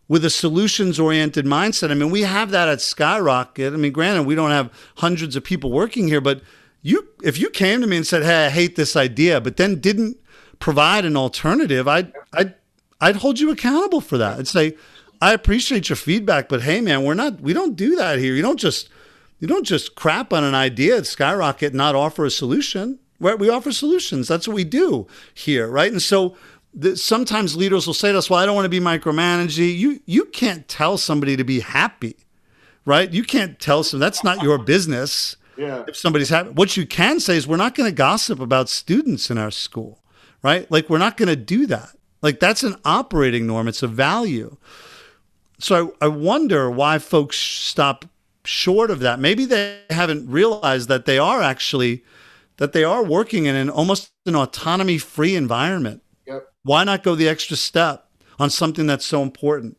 with a solutions-oriented mindset. I mean, we have that at Skyrocket. I mean, granted, we don't have hundreds of people working here, but if you came to me and said, hey, I hate this idea, but then didn't provide an alternative, I'd hold you accountable for that. I'd say, I appreciate your feedback, but hey man, we don't do that here. You don't just crap on an idea at Skyrocket and not offer a solution. Right? We offer solutions. That's what we do here, right? And so sometimes leaders will say to us, well, I don't want to be micromanaging. You can't tell somebody to be happy, right? You can't tell some, that's not your business. Yeah. If somebody's happy, what you can say is we're not going to gossip about students in our school. Right? Like, we're not going to do that. Like, that's an operating norm. It's a value. So I wonder why folks stop short of that. Maybe they haven't realized that they are working in an almost an autonomy-free environment. Yep. Why not go the extra step on something that's so important?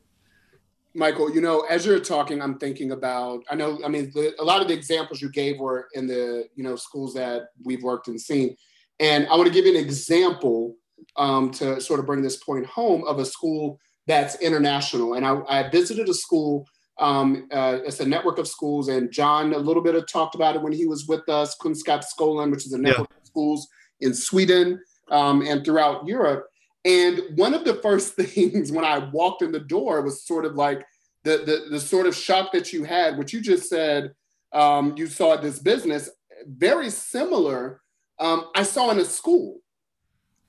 Michael, you know, as you're talking, I'm thinking about, a lot of the examples you gave were in the, schools that we've worked and seen. And I want to give you an example to sort of bring this point home of a school that's international. And I visited a school, it's a network of schools, and John a little bit talked about it when he was with us, Kunskap Skolan, which is a network of schools in Sweden and throughout Europe. And one of the first things when I walked in the door was sort of like the sort of shock that you had, which you just said you saw at this business, very similar. I saw in a school,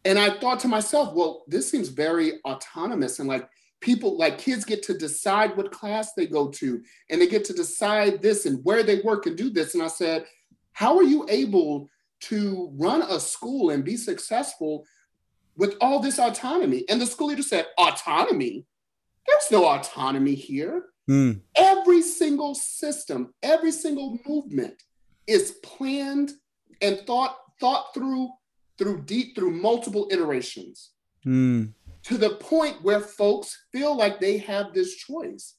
and I thought to myself, well, this seems very autonomous, and like people, like kids get to decide what class they go to, and they get to decide this and where they work and do this. And I said, how are you able to run a school and be successful with all this autonomy? And the school leader said, autonomy? There's no autonomy here. Mm. Every single system, every single movement is planned and thought through multiple iterations to the point where folks feel like they have this choice.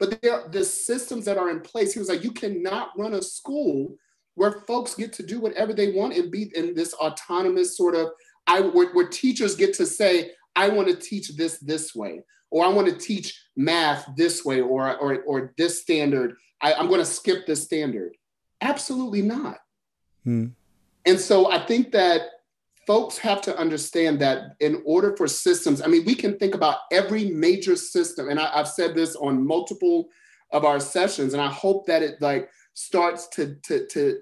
But the systems that are in place, he was like, you cannot run a school where folks get to do whatever they want and be in this autonomous sort of, where teachers get to say, I want to teach this way, or I want to teach math this way, or this standard. I'm going to skip this standard. Absolutely not. Hmm. And so I think that folks have to understand that in order for systems, I mean, we can think about every major system. And I've said this on multiple of our sessions, and I hope that it like starts to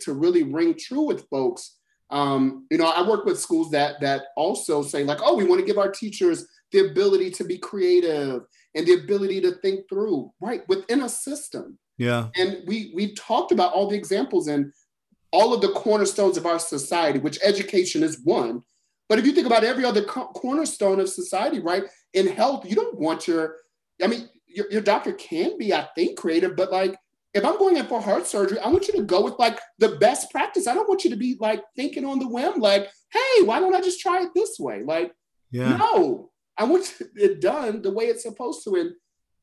really ring true with folks. You know, I work with schools that also say like, oh, we want to give our teachers the ability to be creative and the ability to think through, right, within a system. Yeah. And we talked about all the examples and all of the cornerstones of our society, which education is one. But if you think about every other cornerstone of society, right, in health, you don't want your doctor can be, I think, creative, but like, if I'm going in for heart surgery, I want you to go with like the best practice. I don't want you to be like thinking on the whim, like, hey, why don't I just try it this way? Like, yeah. No, I want it done the way it's supposed to. And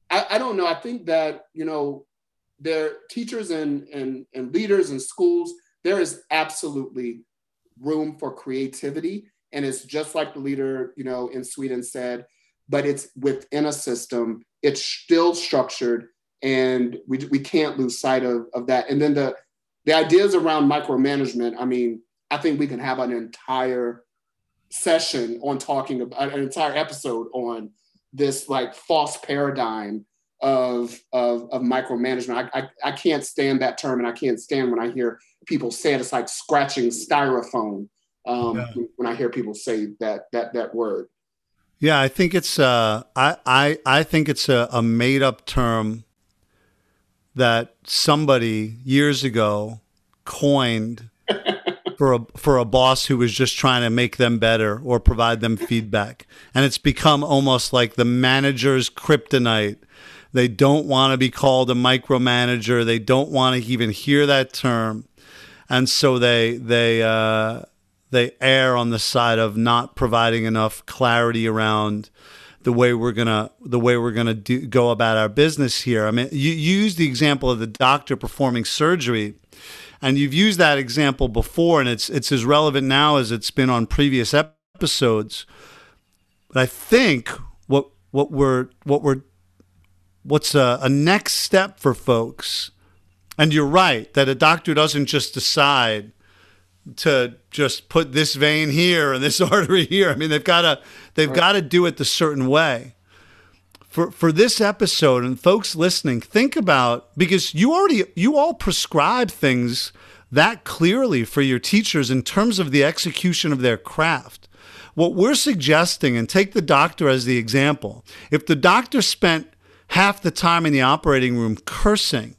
I don't know. I think that, you know, their teachers and leaders and schools, there is absolutely room for creativity. And it's just like the leader, you know, in Sweden said, but it's within a system. It's still structured. And we can't lose sight of that. And then the ideas around micromanagement, I mean, I think we can have an entire session on talking about, an entire episode on this like false paradigm of micromanagement. I can't stand that term, and I can't stand when I hear people say it. It's like scratching styrofoam when I hear people say that word. Yeah, I think it's I think it's a made up term that somebody years ago coined for a boss who was just trying to make them better or provide them feedback. And it's become almost like the manager's kryptonite. They don't want to be called a micromanager. They don't want to even hear that term. And so they err on the side of not providing enough clarity around the way we're gonna go about our business here. I mean, you used the example of the doctor performing surgery, and you've used that example before, and it's as relevant now as it's been on previous episodes. But I think what's a next step for folks, and you're right that a doctor doesn't just decide to just put this vein here and this artery here. I mean, they've got to do it the certain way. For this episode and folks listening, think about, because you all prescribe things that clearly for your teachers in terms of the execution of their craft. What we're suggesting, and take the doctor as the example, if the doctor spent half the time in the operating room cursing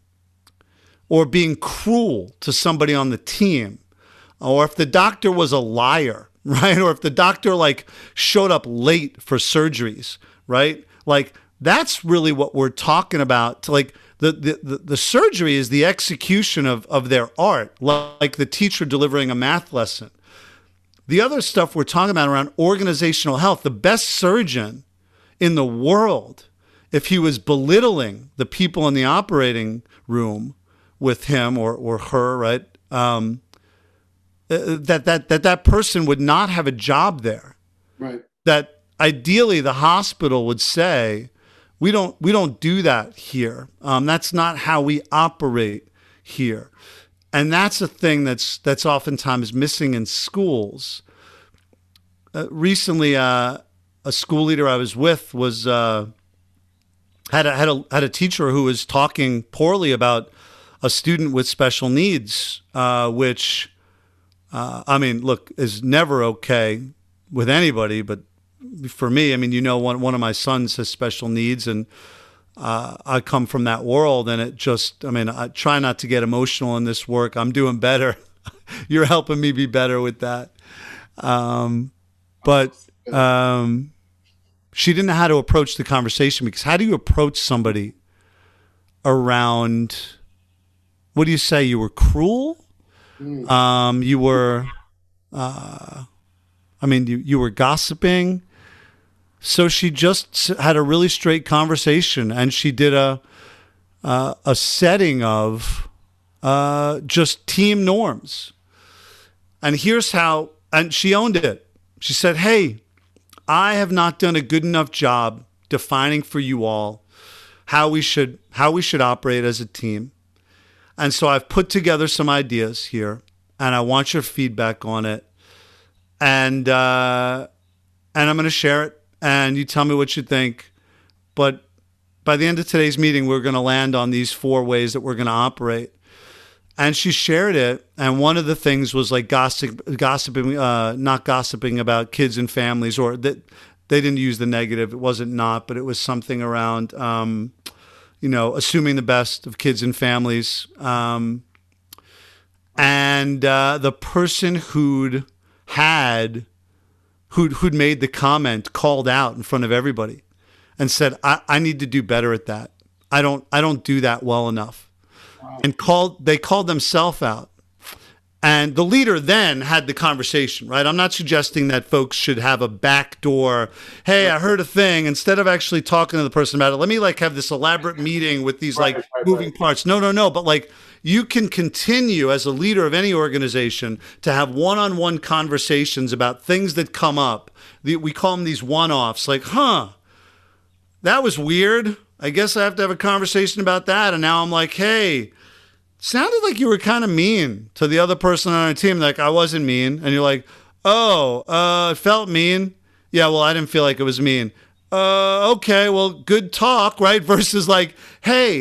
or being cruel to somebody on the team, or if the doctor was a liar, right? Or if the doctor like showed up late for surgeries, right? Like that's really what we're talking about. To like the surgery is the execution of their art, like the teacher delivering a math lesson. The other stuff we're talking about around organizational health, the best surgeon in the world, if he was belittling the people in the operating room with him or her, right? That person would not have a job there. Right. That ideally the hospital would say, we don't do that here. That's not how we operate here. And that's a thing that's oftentimes missing in schools. Recently, a school leader I was with was had a teacher who was talking poorly about a student with special needs, which. I mean, look, is never okay with anybody, but for me, I mean, you know, one of my sons has special needs, and I come from that world, and it just, I mean, I try not to get emotional in this work. I'm doing better. You're helping me be better with that. But she didn't know how to approach the conversation, because how do you approach somebody around, what do you say, you were cruel? You were, I mean, you were gossiping. So she just had a really straight conversation, and she did a setting of just team norms. And here's how, and she owned it. She said, hey, I have not done a good enough job defining for you all how we should operate as a team. And so I've put together some ideas here, and I want your feedback on it. And I'm going to share it, and you tell me what you think. But by the end of today's meeting, we're going to land on these 4 ways that we're going to operate. And she shared it, and one of the things was like not gossiping about kids and families, or that they didn't use the negative. It wasn't not, but it was something around, you know, assuming the best of kids and families. The person who'd made the comment called out in front of everybody and said, I need to do better at that. I don't do that well enough. Wow. And they called themselves out. And the leader then had the conversation, right? I'm not suggesting that folks should have a backdoor, hey, I heard a thing. Instead of actually talking to the person about it, let me like have this elaborate meeting with these moving parts. No. But like you can continue as a leader of any organization to have one-on-one conversations about things that come up. We call them these one-offs, like, huh, that was weird. I guess I have to have a conversation about that. And now I'm like, hey, sounded like you were kind of mean to the other person on our team. Like, I wasn't mean. And you're like, oh, it felt mean. Yeah, well, I didn't feel like it was mean. Okay, well, good talk, right? Versus like, hey,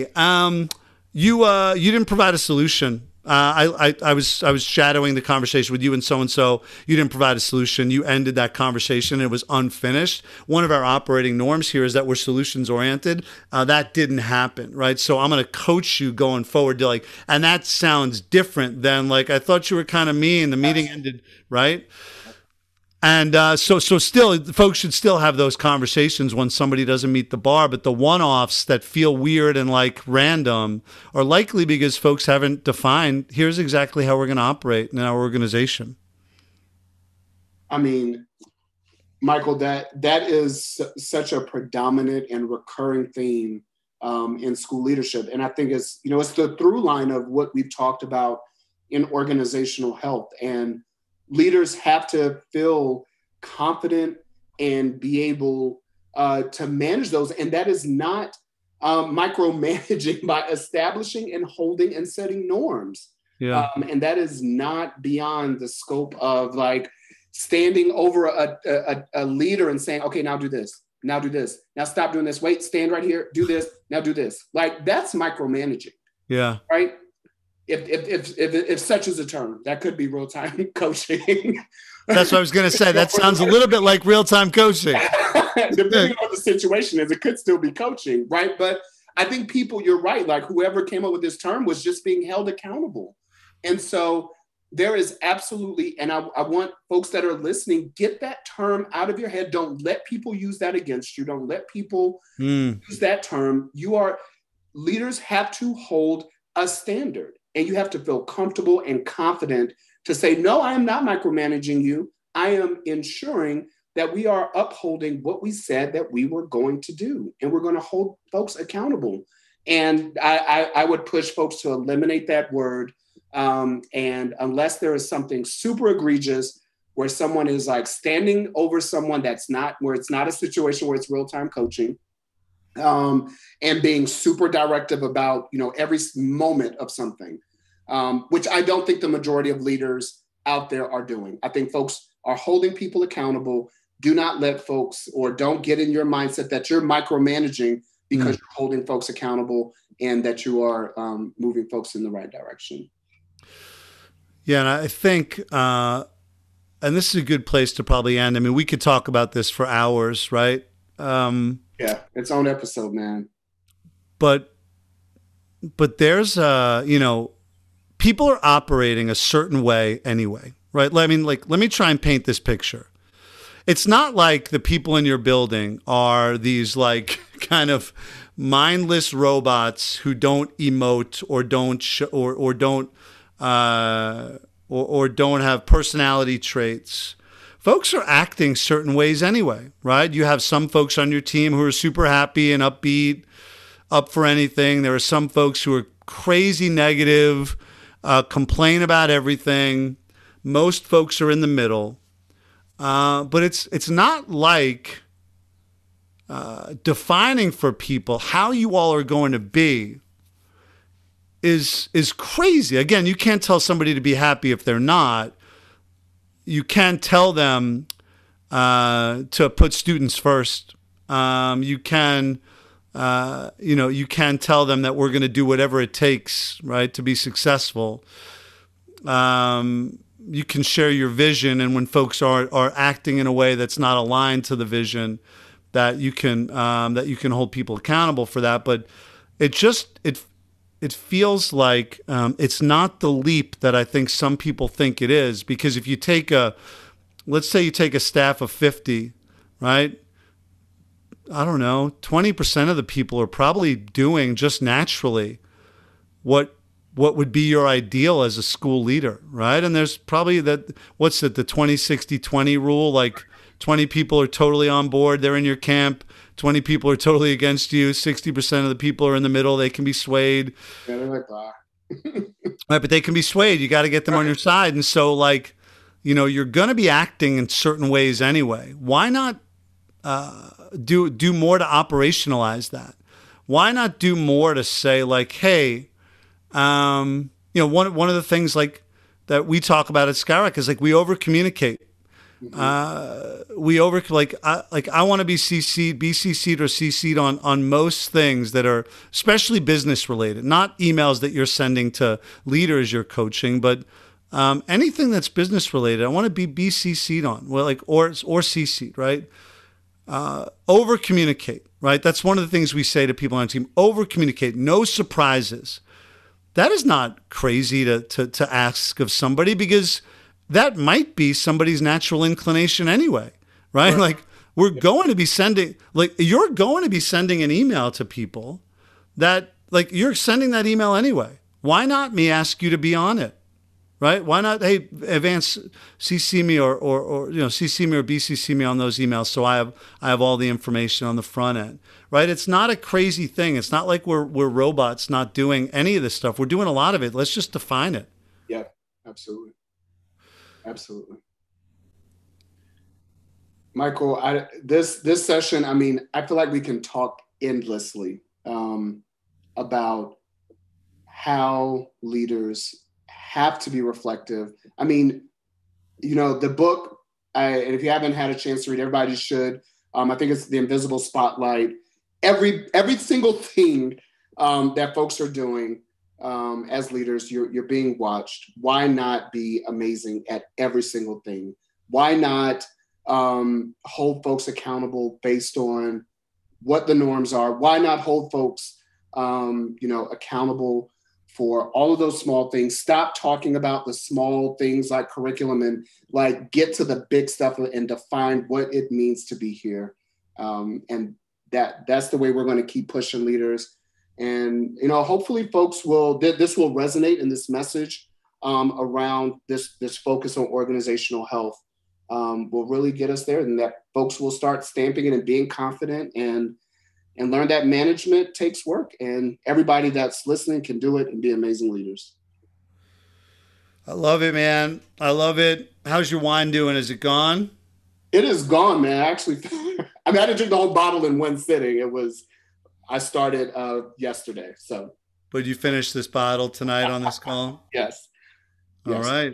you didn't provide a solution. I was shadowing the conversation with you and so-and-so. You didn't provide a solution. You ended that conversation. It was unfinished. One of our operating norms here is that we're solutions-oriented. That didn't happen, right? So I'm going to coach you going forward to like, and that sounds different than like, I thought you were kind of mean. The meeting ended, right? And so still, folks should still have those conversations when somebody doesn't meet the bar, but the one-offs that feel weird and like random are likely because folks haven't defined, here's exactly how we're going to operate in our organization. I mean, Michael, that is such a predominant and recurring theme in school leadership. And I think it's, you know, it's the through line of what we've talked about in organizational health, and leaders have to feel confident and be able to manage those. And that is not micromanaging by establishing and holding and setting norms. Yeah. And that is not beyond the scope of like standing over a leader and saying, okay, now do this, now do this, now stop doing this. Wait, stand right here, do this, now do this. Like that's micromanaging. Yeah. Right. If such is a term, that could be real-time coaching. That's what I was going to say. That sounds a little bit like real-time coaching. Depending on the situation is, it could still be coaching, right? But I think people, you're right, like whoever came up with this term was just being held accountable. And so there is absolutely, and I want folks that are listening, get that term out of your head. Don't let people use that against you. Don't let people use that term. Leaders have to hold a standard. And you have to feel comfortable and confident to say, no, I am not micromanaging you. I am ensuring that we are upholding what we said that we were going to do. And we're going to hold folks accountable. And I would push folks to eliminate that word. And unless there is something super egregious where someone is like standing over someone where it's not a situation where it's real-time coaching, and being super directive about, you know, every moment of something, which I don't think the majority of leaders out there are doing. I think folks are holding people accountable. Do not let folks, or don't get in your mindset that you're micromanaging because you're holding folks accountable and that you are moving folks in the right direction. Yeah. And I think, and this is a good place to probably end. I mean, we could talk about this for hours, right? Yeah, its own episode, man. But there's you know, people are operating a certain way anyway, right? I mean, like, let me try and paint this picture. It's not like the people in your building are these like kind of mindless robots who don't emote or don't have personality traits. Folks are acting certain ways anyway, right? You have some folks on your team who are super happy and upbeat, up for anything. There are some folks who are crazy negative, complain about everything. Most folks are in the middle. But it's not like defining for people how you all are going to be is crazy. Again, you can't tell somebody to be happy if they're not. You can tell them to put students first. You can, you can tell them that we're going to do whatever it takes, right, to be successful. You can share your vision, and when folks are acting in a way that's not aligned to the vision, that you can hold people accountable for that. But it just it feels like it's not the leap that I think some people think it is. Because if you take let's say you take a staff of 50, right? I don't know, 20% of the people are probably doing just naturally what would be your ideal as a school leader, right? And there's probably that, what's it, the 20-60-20 rule, like 20 people are totally on board, they're in your camp, 20 people are totally against you, 60% of the people are in the middle, they can be swayed. Like that. Right, but they can be swayed, you got to get them on your side. And so like, you're going to be acting in certain ways anyway. Why not do more to operationalize that? Why not do more to say like, hey, one of the things like that we talk about at Skyrocket is like we over communicate. I want to be CC'd on most things that are especially business related, not emails that you're sending to leaders you're coaching, but anything that's business related. I want to be CC'd on, well, like or CC'd, right? Over communicate, right? That's one of the things we say to people on our team. Over communicate, no surprises. That is not crazy to ask of somebody, because that might be somebody's natural inclination anyway, right? Right. Like you're going to be sending an email to people that like you're sending that email anyway. Why not me ask you to be on it, right? Why not, hey, Vance, CC me or CC me or BCC me on those emails so I have all the information on the front end, right? It's not a crazy thing. It's not like we're robots not doing any of this stuff. We're doing a lot of it. Let's just define it. Yeah, absolutely. Absolutely. Michael, this session, I mean, I feel like we can talk endlessly about how leaders have to be reflective. I mean, the book, and if you haven't had a chance to read, everybody should. I think it's The Invisible Spotlight. Every single thing that folks are doing as leaders, you're being watched. Why not be amazing at every single thing? Why not hold folks accountable based on what the norms are? Why not hold folks, accountable for all of those small things? Stop talking about the small things like curriculum and like get to the big stuff and define what it means to be here. And that's the way we're going to keep pushing leaders. And, hopefully folks this will resonate in this message around this focus on organizational health will really get us there, and that folks will start stamping it and being confident and learn that management takes work, and everybody that's listening can do it and be amazing leaders. I love it, man. I love it. How's your wine doing? Is it gone? It is gone, man. Actually, I didn't drink the whole bottle in one sitting. I started yesterday. So, but you finished this bottle tonight on this call? Yes. All right.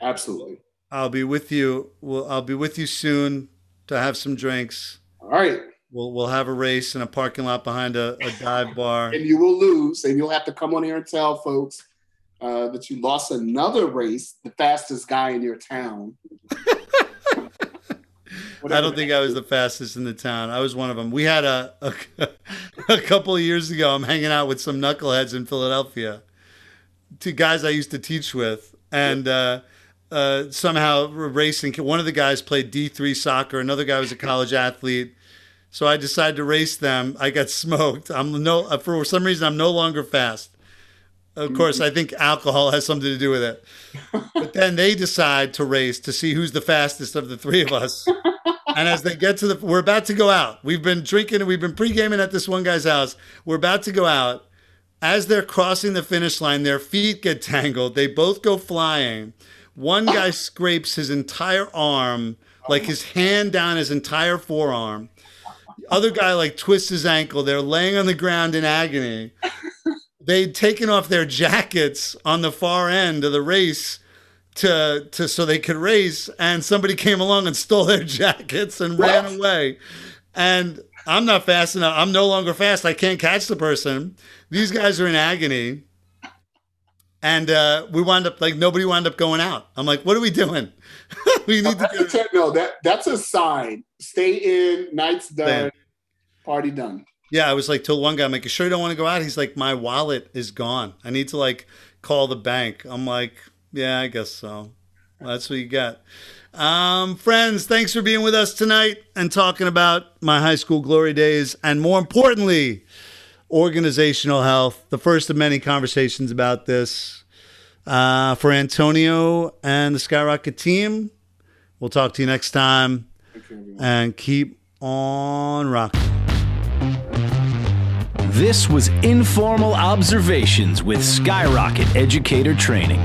Absolutely. I'll be with you. I'll be with you soon to have some drinks. All right. We'll have a race in a parking lot behind a dive bar. And you will lose, and you'll have to come on here and tell folks that you lost another race, the fastest guy in your town. I don't think I was the fastest in the town. I was one of them. We had a couple of years ago, I'm hanging out with some knuckleheads in Philadelphia, two guys I used to teach with, and somehow racing. One of the guys played D3 soccer. Another guy was a college athlete. So I decided to race them. I got smoked. For some reason, I'm no longer fast. Of course, I think alcohol has something to do with it. But then they decide to race to see who's the fastest of the three of us. And as they get to the, we're about to go out. We've been drinking and we've been pre-gaming at this one guy's house. We're about to go out. As they're crossing the finish line, their feet get tangled. They both go flying. One guy scrapes his entire arm, like his hand down his entire forearm. The other guy like twists his ankle. They're laying on the ground in agony. They'd taken off their jackets on the far end of the race to so they could race, and somebody came along and stole their jackets and ran away. And I'm not fast enough. I'm no longer fast. I can't catch the person. These guys are in agony. And we wound up, like, nobody wound up going out. I'm like, what are we doing? We need to get... No, that's a sign. Stay in, night's done, party done. Yeah, I was like, till one guy, I'm like, you sure you don't want to go out? He's like, my wallet is gone. I need to, like, call the bank. I'm like, yeah, I guess so. Well, that's what you got. Friends, thanks for being with us tonight and talking about my high school glory days and, more importantly, organizational health, the first of many conversations about this. For Antonio and the Skyrocket team, we'll talk to you next time. And keep on rocking. This was Informal Observations with Skyrocket Educator Training.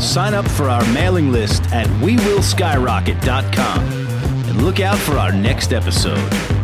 Sign up for our mailing list at wewillskyrocket.com. Look out for our next episode.